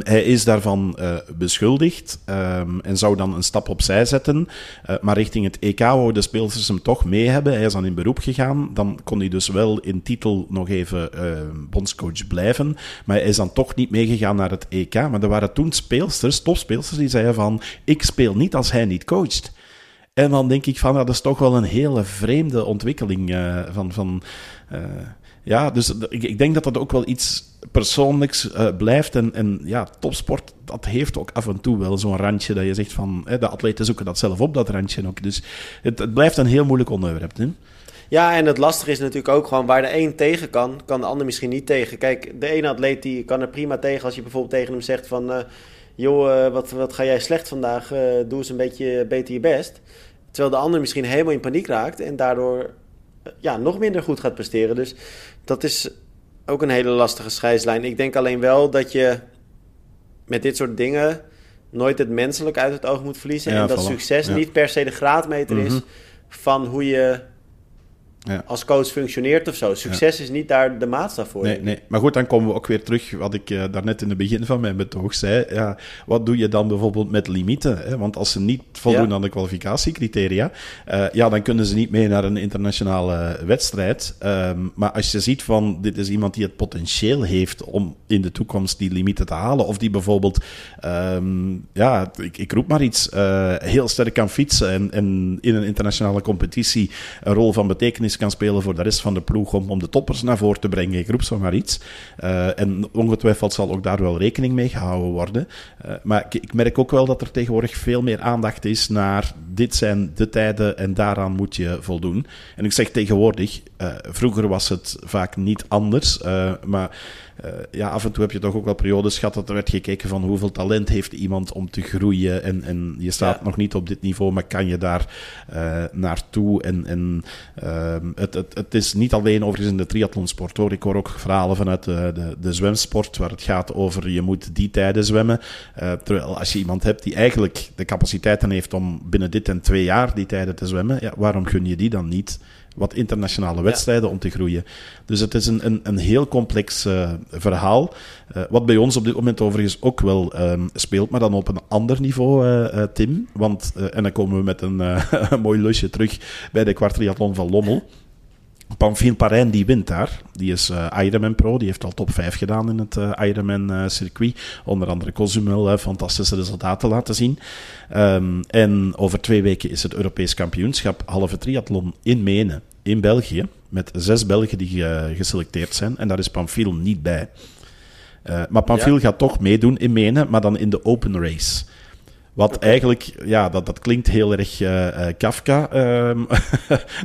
Hij is daarvan beschuldigd en zou dan een stap opzij zetten. Maar richting het EK wou de speelsters hem toch mee hebben. Hij is dan in beroep gegaan. Dan kon hij dus wel in titel nog even bondscoach blijven. Maar hij is dan toch niet meegegaan naar het EK. Maar er waren toen topspeelsters, die zeiden van... Ik speel niet als hij niet coacht. En dan denk ik van, dat is toch wel een hele vreemde ontwikkeling. Dus ik denk dat dat ook wel iets persoonlijks blijft. En topsport, dat heeft ook af en toe wel zo'n randje dat je zegt van, de atleten zoeken dat zelf op, dat randje ook. Dus het blijft een heel moeilijk onderwerp, hè? Ja, en het lastige is natuurlijk ook gewoon waar de een tegen kan, kan de ander misschien niet tegen. Kijk, de ene atleet die kan er prima tegen als je bijvoorbeeld tegen hem zegt van... Joh, wat ga jij slecht vandaag? Doe eens een beetje beter je best. Terwijl de ander misschien helemaal in paniek raakt en daardoor nog minder goed gaat presteren. Dus dat is ook een hele lastige scheidslijn. Ik denk alleen wel dat je met dit soort dingen nooit het menselijk uit het oog moet verliezen. Ja, en dat succes niet per se de graadmeter is van hoe je... Ja. als coach functioneert of zo. Succes is niet daar de maatstaf voor. Nee. Maar goed, dan komen we ook weer terug wat ik daarnet in het begin van mijn betoog zei. Ja, wat doe je dan bijvoorbeeld met limieten? Hè? Want als ze niet voldoen aan de kwalificatiecriteria, dan kunnen ze niet mee naar een internationale wedstrijd. Maar als je ziet van, dit is iemand die het potentieel heeft om in de toekomst die limieten te halen, of die bijvoorbeeld, ik roep maar iets, heel sterk kan fietsen en in een internationale competitie een rol van betekenis kan spelen voor de rest van de ploeg om de toppers naar voren te brengen. Ik roep zo maar iets. En ongetwijfeld zal ook daar wel rekening mee gehouden worden. Maar ik merk ook wel dat er tegenwoordig veel meer aandacht is naar dit zijn de tijden en daaraan moet je voldoen. En ik zeg tegenwoordig, vroeger was het vaak niet anders, maar af en toe heb je toch ook wel periodes gehad dat er werd gekeken van hoeveel talent heeft iemand om te groeien en je staat nog niet op dit niveau, maar kan je daar naartoe het is niet alleen overigens in de triathlonsport hoor, ik hoor ook verhalen vanuit de zwemsport waar het gaat over je moet die tijden zwemmen, terwijl als je iemand hebt die eigenlijk de capaciteiten heeft om binnen dit en 2 jaar die tijden te zwemmen, waarom gun je die dan niet wat internationale wedstrijden om te groeien. Dus het is een heel complex verhaal, wat bij ons op dit moment overigens ook wel speelt, maar dan op een ander niveau, Tim. Want, en dan komen we met een mooi lusje terug bij de kwartriathlon van Lommel. Pamphile Parijn, die wint daar. Die is Ironman Pro, die heeft al top 5 gedaan in het Ironman-circuit. Onder andere Cozumel, fantastische resultaten laten zien. En over 2 weken is het Europees kampioenschap halve triathlon in Menen, in België. Met 6 Belgen die geselecteerd zijn. En daar is Pamphile niet bij. Maar Pamphile gaat toch meedoen in Menen, maar dan in de open race. Wat eigenlijk, dat klinkt heel erg Kafka,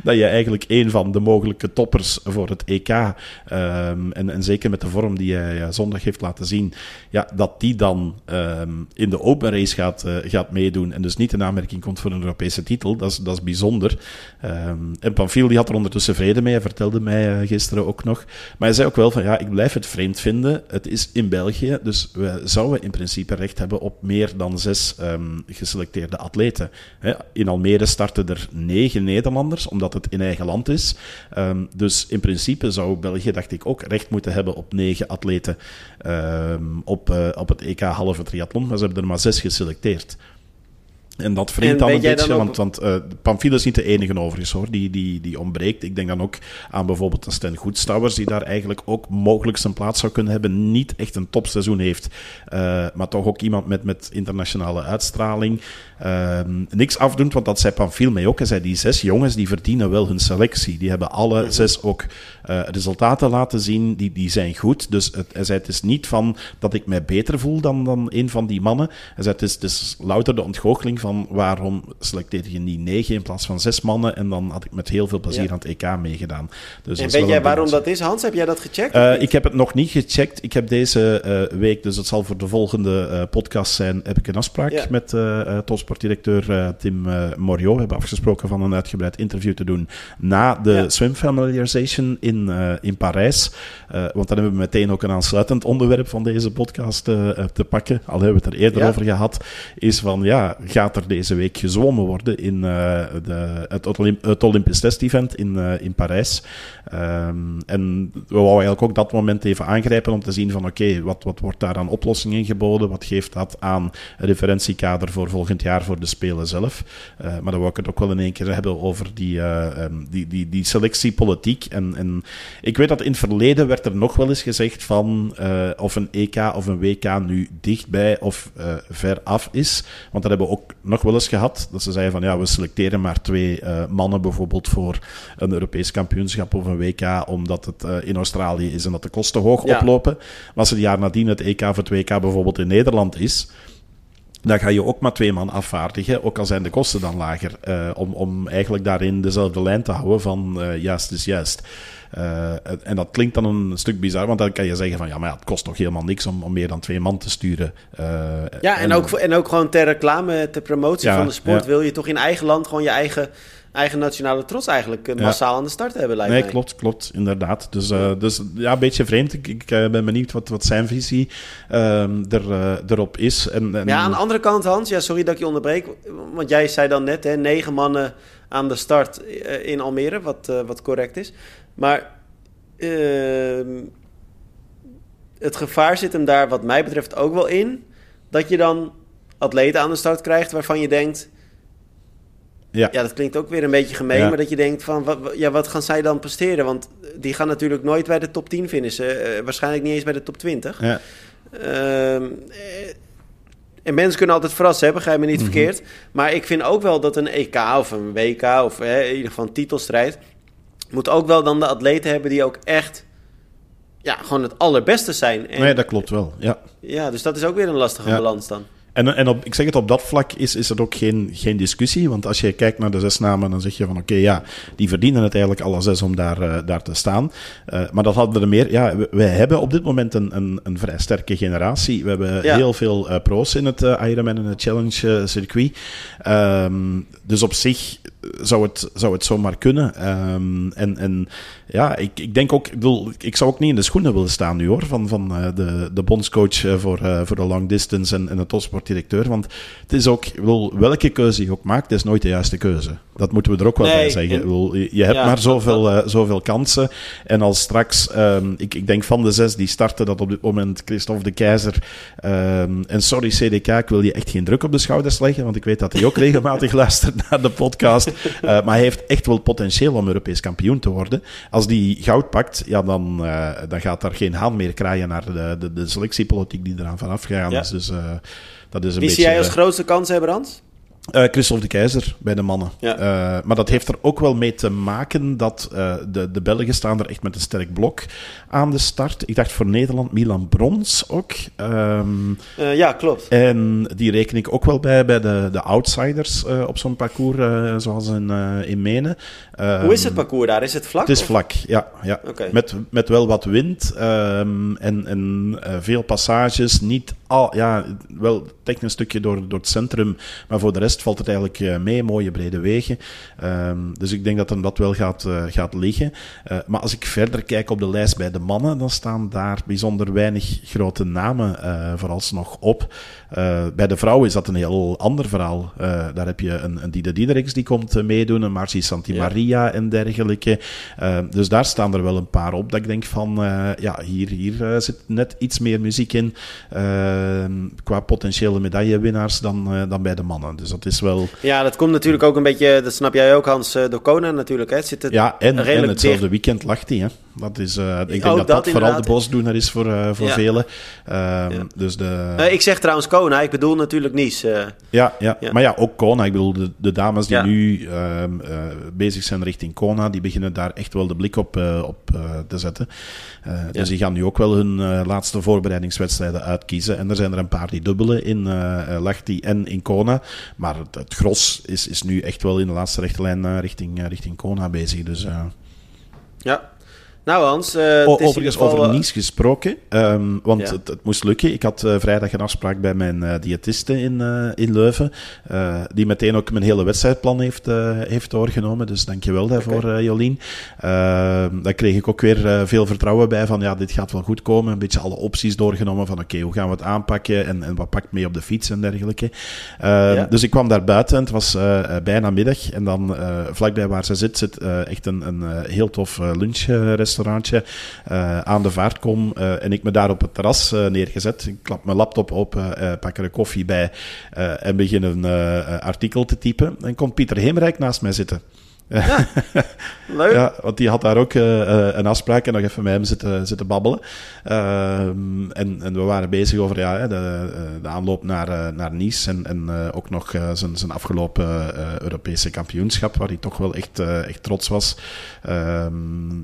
dat je eigenlijk een van de mogelijke toppers voor het EK, en zeker met de vorm die hij zondag heeft laten zien, dat die dan in de open race gaat meedoen en dus niet in aanmerking komt voor een Europese titel, dat is bijzonder. En Pamphile die had er ondertussen vrede mee, hij vertelde mij gisteren ook nog, maar hij zei ook wel van ik blijf het vreemd vinden, het is in België, dus we zouden in principe recht hebben op meer dan 6 geselecteerde atleten. In Almere starten er 9 Nederlanders, omdat het in eigen land is. Dus in principe zou België, dacht ik, ook recht moeten hebben op 9 atleten op het EK halve triathlon, maar ze hebben er maar 6 geselecteerd. En dat vreemd dan een beetje, want Pamphile is niet de enige overigens hoor, die ontbreekt. Ik denk dan ook aan bijvoorbeeld een Sten Goedstouwers, die daar eigenlijk ook mogelijk zijn plaats zou kunnen hebben. Niet echt een topseizoen heeft, maar toch ook iemand met internationale uitstraling. Niks afdoend, want dat zei Pamphile mij ook. Hij zei, die 6 jongens, die verdienen wel hun selectie. Die hebben alle 6 ook resultaten laten zien, die zijn goed. Dus hij zei, het is niet van dat ik mij beter voel dan een van die mannen. Hij zei, het is louter de ontgoocheling van waarom selecteer je niet 9 in plaats van 6 mannen en dan had ik met heel veel plezier aan het EK meegedaan. Dus en weet jij waarom dat is, Hans? Heb jij dat gecheckt? Ik heb het nog niet gecheckt. Ik heb deze week, dus dat zal voor de volgende podcast zijn, heb ik een afspraak met topsportdirecteur Tim Moriau. We hebben afgesproken van een uitgebreid interview te doen na de Swim Familiarization in Parijs. Want dan hebben we meteen ook een aansluitend onderwerp van deze podcast te pakken. Al hebben we het er eerder over gehad. Is van, gaat er deze week gezwommen worden in het Olympisch test-event in Parijs. En we wouden eigenlijk ook dat moment even aangrijpen om te zien van oké, wat wordt daar aan oplossingen geboden? Wat geeft dat aan referentiekader voor volgend jaar voor de Spelen zelf? Maar dan wou ik het ook wel in één keer hebben over die selectiepolitiek. En ik weet dat in het verleden werd er nog wel eens gezegd van of een EK of een WK nu dichtbij of ver af is. Want dat hebben we ook nog wel eens gehad. Dat ze zeiden van, ja, we selecteren maar 2 mannen bijvoorbeeld voor een Europees kampioenschap of een WK, omdat het in Australië is en dat de kosten hoog oplopen. Maar als het jaar nadien het EK of het WK bijvoorbeeld in Nederland is, dan ga je ook maar 2 man afvaardigen, ook al zijn de kosten dan lager, om eigenlijk daarin dezelfde lijn te houden van juist is juist. En dat klinkt dan een stuk bizar, want dan kan je zeggen van ja, maar ja, het kost toch helemaal niks om meer dan 2 man te sturen. En ook gewoon ter reclame, ter promotie van de sport wil je toch in eigen land gewoon je eigen nationale trots eigenlijk massaal aan de start hebben, lijkt mij. Nee, klopt, inderdaad. Dus, een beetje vreemd. Ik ben benieuwd wat zijn visie erop is. En aan de andere kant, Hans, sorry dat ik je onderbreek, want jij zei dan net, 9 mannen aan de start in Almere, wat correct is. Maar het gevaar zit hem daar wat mij betreft ook wel in, dat je dan atleten aan de start krijgt waarvan je denkt... Ja, dat klinkt ook weer een beetje gemeen, maar dat je denkt van, wat gaan zij dan presteren? Want die gaan natuurlijk nooit bij de top 10 finishen, waarschijnlijk niet eens bij de top 20. Ja. En mensen kunnen altijd verrassen, begrijp me niet verkeerd. Maar ik vind ook wel dat een EK of een WK of in ieder geval een titelstrijd, moet ook wel dan de atleten hebben die ook echt... gewoon het allerbeste zijn. En, nee, dat klopt wel, ja, dus dat is ook weer een lastige balans dan. En ik zeg het, op dat vlak is er ook geen discussie. Want als je kijkt naar de 6 namen, dan zeg je van oké, die verdienen het eigenlijk alle 6 om daar te staan. Maar dat hadden we er meer. Ja, wij hebben op dit moment een vrij sterke generatie. We hebben heel veel pro's in het Ironman en het Challenge circuit. Dus op zich zou het zomaar kunnen. Ik denk ook... Ik zou ook niet in de schoenen willen staan nu, hoor. Van de bondscoach voor de long distance en de topsportdirecteur. Want het is ook... welke keuze je ook maakt, is nooit de juiste keuze. Dat moeten we er ook wel bij zeggen. Je hebt maar zoveel kansen. En als straks... Ik denk van de 6 die starten, dat op dit moment Christophe de Keizer... en sorry CDK, ik wil je echt geen druk op de schouders leggen, want ik weet dat hij ook regelmatig luistert naar de podcast. Maar hij heeft echt wel potentieel om Europees kampioen te worden. Als die goud pakt, dan gaat daar geen haan meer kraaien naar de selectiepolitiek die eraan vanaf gegaan is. Dus, dat is een beetje, zie jij als grootste kans hebben, Hans? Christophe de Keizer bij de mannen. Ja. Maar dat heeft er ook wel mee te maken dat de Belgen staan er echt met een sterk blok aan de start. Ik dacht voor Nederland Milan Brons ook. Ja, klopt. En die reken ik ook wel bij de outsiders op zo'n parcours zoals in Menen. Hoe is het parcours daar? Is het vlak? Het is vlak, ja. Okay. Met wel wat wind en veel passages. Niet al, wel technisch een stukje door het centrum, maar voor de rest valt het eigenlijk mee, mooie brede wegen. Dus ik denk dat hem dat wel gaat liggen. Maar als ik verder kijk op de lijst bij de mannen, dan staan daar bijzonder weinig grote namen vooralsnog op. Bij de vrouwen is dat een heel ander verhaal. Daar heb je een Dida Diedericks die komt meedoen, een Marci Santimaria en dergelijke. Dus daar staan er wel een paar op, dat ik denk van, hier zit net iets meer muziek in qua potentiële medaillewinnaars dan bij de mannen. Dus dat is wel... Ja, dat komt natuurlijk ook een beetje, dat snap jij ook, Hans, door Kona natuurlijk. Hè? En hetzelfde weekend lag hij, hè. Dat is, ik denk dat vooral de bosdoener is voor velen. Dus ik zeg trouwens Kona, ik bedoel natuurlijk Nice. Maar ook Kona. Ik bedoel, de dames die nu bezig zijn richting Kona, die beginnen daar echt wel de blik op te zetten. Dus die gaan nu ook wel hun laatste voorbereidingswedstrijden uitkiezen. En er zijn er een paar die dubbelen in Lahti en in Kona. Maar het gros is nu echt wel in de laatste rechte lijn richting Kona bezig. Dus, ja. Nou Hans, overigens over Nice gesproken, want het moest lukken. Ik had vrijdag een afspraak bij mijn diëtiste in Leuven, die meteen ook mijn hele wedstrijdplan heeft doorgenomen. Dus dankjewel daarvoor, Jolien. Daar kreeg ik ook weer veel vertrouwen bij van dit gaat wel goed komen. Een beetje alle opties doorgenomen van oké, hoe gaan we het aanpakken en wat pakt mee op de fiets en dergelijke. Dus ik kwam daar buiten en het was bijna middag. En dan vlakbij waar ze zit echt een heel tof lunchrestaurant. Aan de vaart kom en ik me daar op het terras neergezet. Ik klap mijn laptop op, pak er een koffie bij en begin een artikel te typen. Dan komt Pieter Heemeryck naast mij zitten. Ja, leuk. Ja, want die had daar ook een afspraak en nog even met hem zitten babbelen. En we waren bezig over de aanloop naar Nice en ook nog zijn afgelopen Europese kampioenschap, waar hij toch wel echt trots was.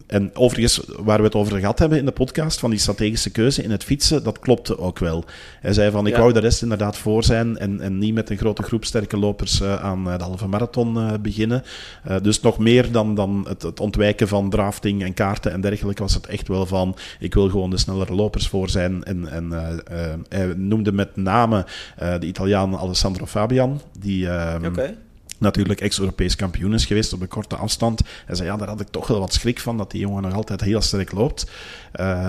En overigens, waar we het over gehad hebben in de podcast, van die strategische keuze in het fietsen, dat klopte ook wel. Hij zei van, ik wou de rest inderdaad voor zijn en niet met een grote groep sterke lopers aan de halve marathon beginnen. Dus nog meer dan het ontwijken van drafting en kaarten en dergelijke, was het echt wel van, ik wil gewoon de snellere lopers voor zijn. En hij noemde met name de Italiaan Alessandro Fabian, die... natuurlijk ex-Europees kampioen is geweest op een korte afstand. Hij zei, daar had ik toch wel wat schrik van, dat die jongen nog altijd heel sterk loopt.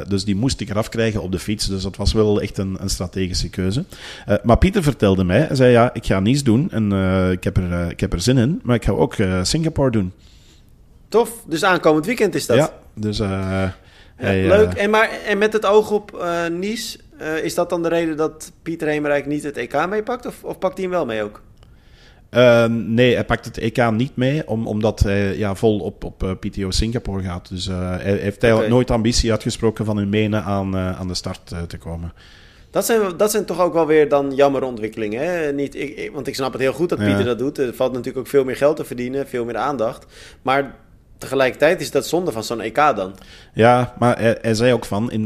Dus die moest ik eraf krijgen op de fiets. Dus dat was wel echt een strategische keuze. Maar Pieter vertelde mij, hij zei, ik ga niets doen en ik heb er zin in, maar ik ga ook Singapore doen. Tof, dus aankomend weekend is dat. Ja, dus... leuk, en met het oog op Nice, is dat dan de reden dat Pieter Heemeryck niet het EK meepakt? Of pakt hij hem wel mee ook? Nee, hij pakt het EK niet mee, omdat hij vol op PTO Singapore gaat. Dus hij heeft eigenlijk nooit ambitie uitgesproken van in Menen aan de start te komen. Dat zijn toch ook wel weer dan jammer ontwikkelingen, hè? Want ik snap het heel goed dat Pieter dat doet. Er valt natuurlijk ook veel meer geld te verdienen, veel meer aandacht. Maar... tegelijkertijd is dat zonde van zo'n EK dan. Ja, maar hij zei ook van in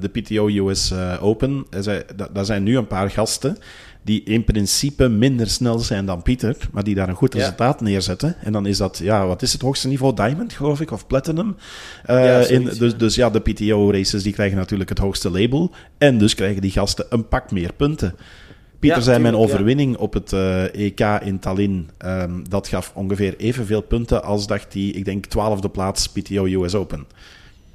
de PTO US Open, hij zei, daar zijn nu een paar gasten die in principe minder snel zijn dan Pieter, maar die daar een goed resultaat neerzetten. En dan is dat, wat is het hoogste niveau? Diamond, geloof ik, of Platinum. Dus de PTO-races die krijgen natuurlijk het hoogste label en dus krijgen die gasten een pak meer punten. Pieter zei, mijn overwinning op het EK in Tallinn, dat gaf ongeveer evenveel punten als, dacht hij, ik denk 12e plaats PTO US Open.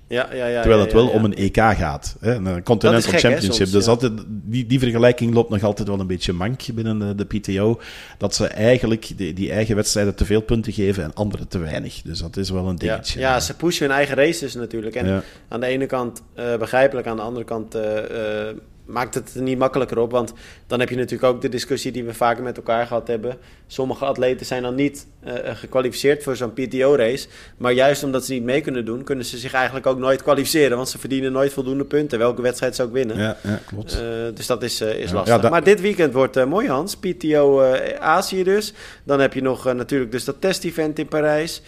Terwijl het wel om een EK gaat. Hè? Een Continental Championship. Hè, soms, dus altijd, die vergelijking loopt nog altijd wel een beetje mank binnen de PTO. Dat ze eigenlijk die eigen wedstrijden te veel punten geven en anderen te weinig. Dus dat is wel een dingetje. Ja, ze pushen hun eigen races natuurlijk. En aan de ene kant begrijpelijk, aan de andere kant... maakt het er niet makkelijker op, want dan heb je natuurlijk ook de discussie die we vaker met elkaar gehad hebben. Sommige atleten zijn dan niet gekwalificeerd voor zo'n PTO-race, maar juist omdat ze niet mee kunnen doen, kunnen ze zich eigenlijk ook nooit kwalificeren, want ze verdienen nooit voldoende punten, welke wedstrijd ze ook winnen. Ja, klopt. Dus dat is lastig. Maar dit weekend wordt mooi, Hans. PTO Azië dus. Dan heb je nog natuurlijk dus dat test-event in Parijs.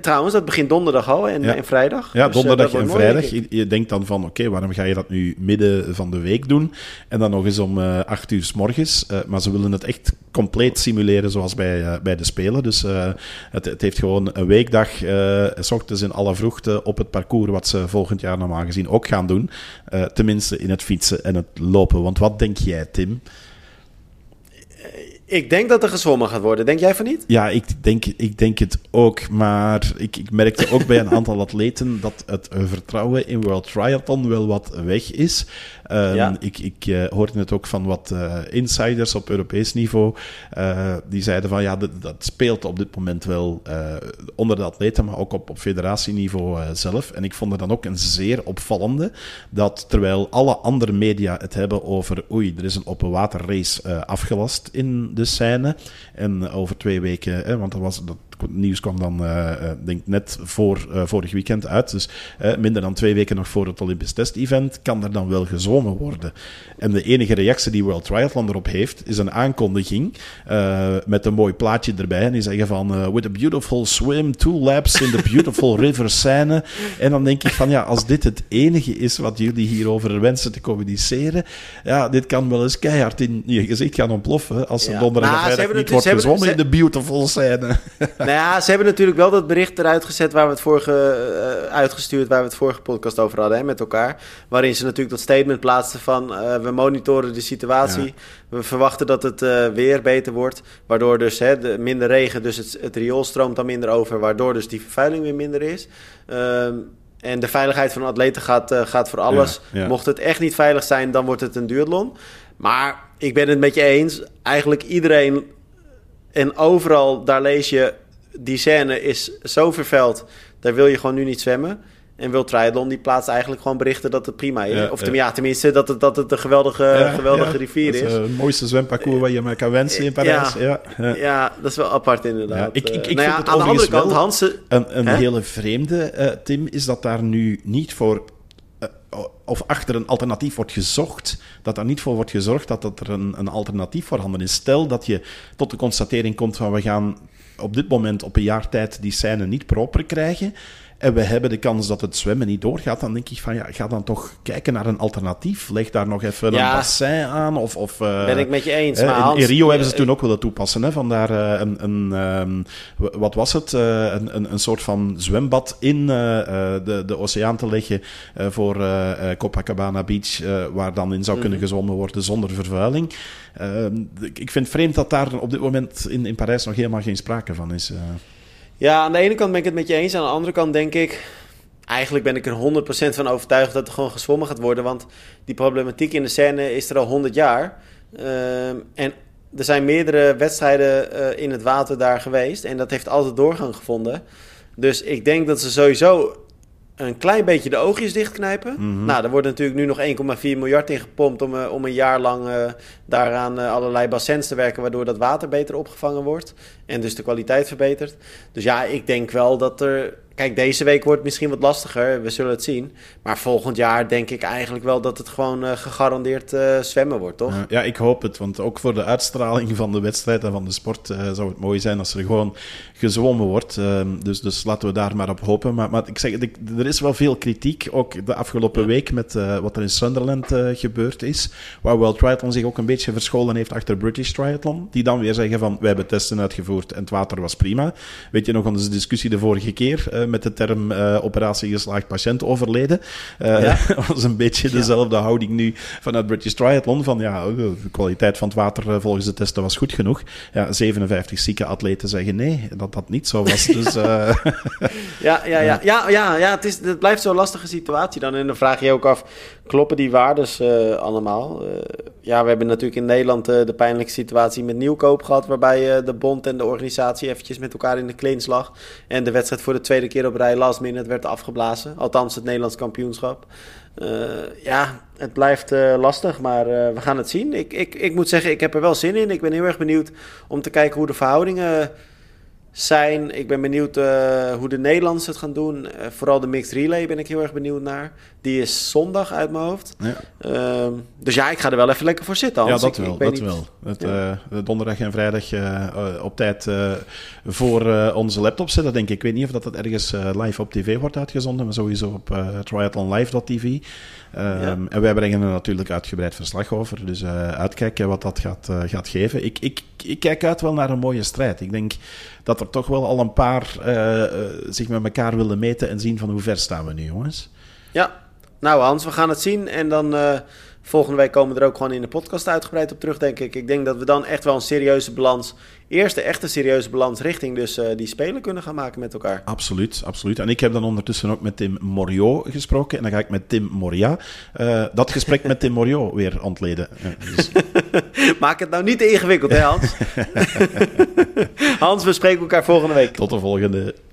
Trouwens, dat begint donderdag al en vrijdag. Ja, dus, donderdag en vrijdag. Je denkt dan van, oké, waarom ga je dat nu midden van de week doen en dan nog eens om 8 uur 's morgens. Maar ze willen het echt compleet simuleren zoals bij de Spelen. Dus het heeft gewoon een weekdag, 's ochtends in alle vroegte op het parcours, wat ze volgend jaar normaal gezien ook gaan doen. Tenminste in het fietsen en het lopen. Want wat denk jij, Tim? Ik denk dat er gezwommen gaat worden. Denk jij van niet? Ja, ik denk het ook. Maar ik merkte ook bij een aantal atleten dat het vertrouwen in World Triathlon wel wat weg is. Ik hoorde het ook van wat insiders op Europees niveau. Die zeiden van, dat speelt op dit moment wel onder de atleten, maar ook op federatieniveau zelf. En ik vond er dan ook een zeer opvallende dat terwijl alle andere media het hebben over er is een open waterrace afgelast in de scène. En over 2 weken, want dat nieuws kwam dan net voor vorig weekend uit. Dus minder dan 2 weken nog voor het Olympisch test-event kan er dan wel gezwommen worden. En de enige reactie die World Triathlon erop heeft, is een aankondiging met een mooi plaatje erbij. En die zeggen van, with a beautiful swim, 2 laps in the beautiful river Seine. En dan denk ik van, als dit het enige is wat jullie hierover wensen te communiceren, dit kan wel eens keihard in je gezicht gaan ontploffen als er donderdag en vrijdag niet wordt gezwommen in de beautiful Seine. Ze hebben natuurlijk wel dat bericht eruit gezet waar we het vorige podcast over hadden, hè, met elkaar. Waarin ze natuurlijk dat statement plaatsten van we monitoren de situatie. Ja. We verwachten dat het weer beter wordt. Waardoor dus minder regen, dus het riool stroomt dan minder over. Waardoor dus die vervuiling weer minder is. En de veiligheid van atleten gaat voor alles. Ja. Mocht het echt niet veilig zijn, dan wordt het een duathlon. Maar ik ben het met je eens. Eigenlijk iedereen... En overal, daar lees je, die scène is zo vervuild, daar wil je gewoon nu niet zwemmen. En World Triathlon die plaatst eigenlijk gewoon berichten dat het prima is. Tenminste dat het een geweldige rivier is. Het mooiste zwemparcours waar je maar kan wensen in Parijs. Ja, dat is wel apart inderdaad. Ik vind aan de andere kant, Hansen... Een hele vreemde, Tim, is dat daar nu niet voor... of achter een alternatief wordt gezocht, dat er niet voor wordt gezorgd dat er een alternatief voorhanden is. Stel dat je tot de constatering komt van we gaan op dit moment op een jaar tijd die scène niet proper krijgen en we hebben de kans dat het zwemmen niet doorgaat, dan denk ik van ja, ga dan toch kijken naar een alternatief. Leg daar nog even een bassin aan of ben ik met je eens. Maar in Rio hebben ze het toen ook willen toepassen. Hè? Vandaar wat was het? Een soort van zwembad in de oceaan te leggen voor Copacabana Beach, waar dan in zou kunnen gezwommen worden zonder vervuiling. Ik vind het vreemd dat daar op dit moment in Parijs nog helemaal geen sprake van is. Ja, aan de ene kant ben ik het met je eens. Aan de andere kant denk ik... Eigenlijk ben ik er 100% van overtuigd dat er gewoon gezwommen gaat worden. Want die problematiek in de Seine is er al 100 jaar. En er zijn meerdere wedstrijden in het water daar geweest. En dat heeft altijd doorgang gevonden. Dus ik denk dat ze sowieso een klein beetje de oogjes dichtknijpen. Mm-hmm. Nou, er wordt natuurlijk nu nog 1,4 miljard in gepompt... om een jaar lang daaraan allerlei bassins te werken... waardoor dat water beter opgevangen wordt. En dus de kwaliteit verbetert. Dus ja, ik denk wel dat er... Kijk, deze week wordt het misschien wat lastiger. We zullen het zien. Maar volgend jaar denk ik eigenlijk wel dat het gewoon gegarandeerd zwemmen wordt, toch? Ja, ik hoop het. Want ook voor de uitstraling van de wedstrijd en van de sport zou het mooi zijn als er gewoon gezwommen wordt. Dus laten we daar maar op hopen. Maar ik zeg, er is wel veel kritiek. Ook de afgelopen week met wat er in Sunderland gebeurd is. Waar World Triathlon zich ook een beetje verscholen heeft achter British Triathlon. Die dan weer zeggen van, wij hebben testen uitgevoerd en het water was prima. Weet je nog onze discussie de vorige keer... met de term operatie geslaagd, patiënt overleden. Dat was een beetje dezelfde houding nu vanuit British Triathlon. Van ja, de kwaliteit van het water volgens de testen was goed genoeg. Ja, 57 zieke atleten zeggen nee, dat niet zo was. Dus, het blijft zo'n lastige situatie dan. En dan vraag je ook af, kloppen die waardes allemaal? We hebben natuurlijk in Nederland de pijnlijke situatie met Nieuwkoop gehad, waarbij de bond en de organisatie eventjes met elkaar in de klins lag. En de wedstrijd voor de tweede keer op rij last minute werd afgeblazen. Althans het Nederlands kampioenschap. Het blijft lastig, maar we gaan het zien. Ik moet zeggen, ik heb er wel zin in. Ik ben heel erg benieuwd om te kijken hoe de verhoudingen zijn. Ik ben benieuwd hoe de Nederlanders het gaan doen. Vooral de mixed relay ben ik heel erg benieuwd naar. Die is zondag uit mijn hoofd. Ja. Dus ik ga er wel even lekker voor zitten. Ja, dat wel. Donderdag en vrijdag op tijd voor onze laptop zitten, denk ik. Ik weet niet of dat ergens live op tv wordt uitgezonden, maar sowieso op triathlonlive.tv. En wij brengen er natuurlijk uitgebreid verslag over. Dus uitkijken wat dat gaat geven. Ik kijk uit wel naar een mooie strijd. Ik denk dat er toch wel al een paar zich met elkaar willen meten en zien van hoe ver staan we nu, jongens. Ja, nou Hans, we gaan het zien. En dan volgende week komen we er ook gewoon in de podcast uitgebreid op terug, denk ik. Ik denk dat we dan echt wel een serieuze balans... eerste echte serieuze balans richting dus die spelen kunnen gaan maken met elkaar. Absoluut, absoluut. En ik heb dan ondertussen ook met Tim Moriau gesproken. En dan ga ik met Tim Moriau dat gesprek met Tim Moriau weer ontleden. Dus. Maak het nou niet te ingewikkeld, hè Hans? Hans, we spreken elkaar volgende week. Tot de volgende.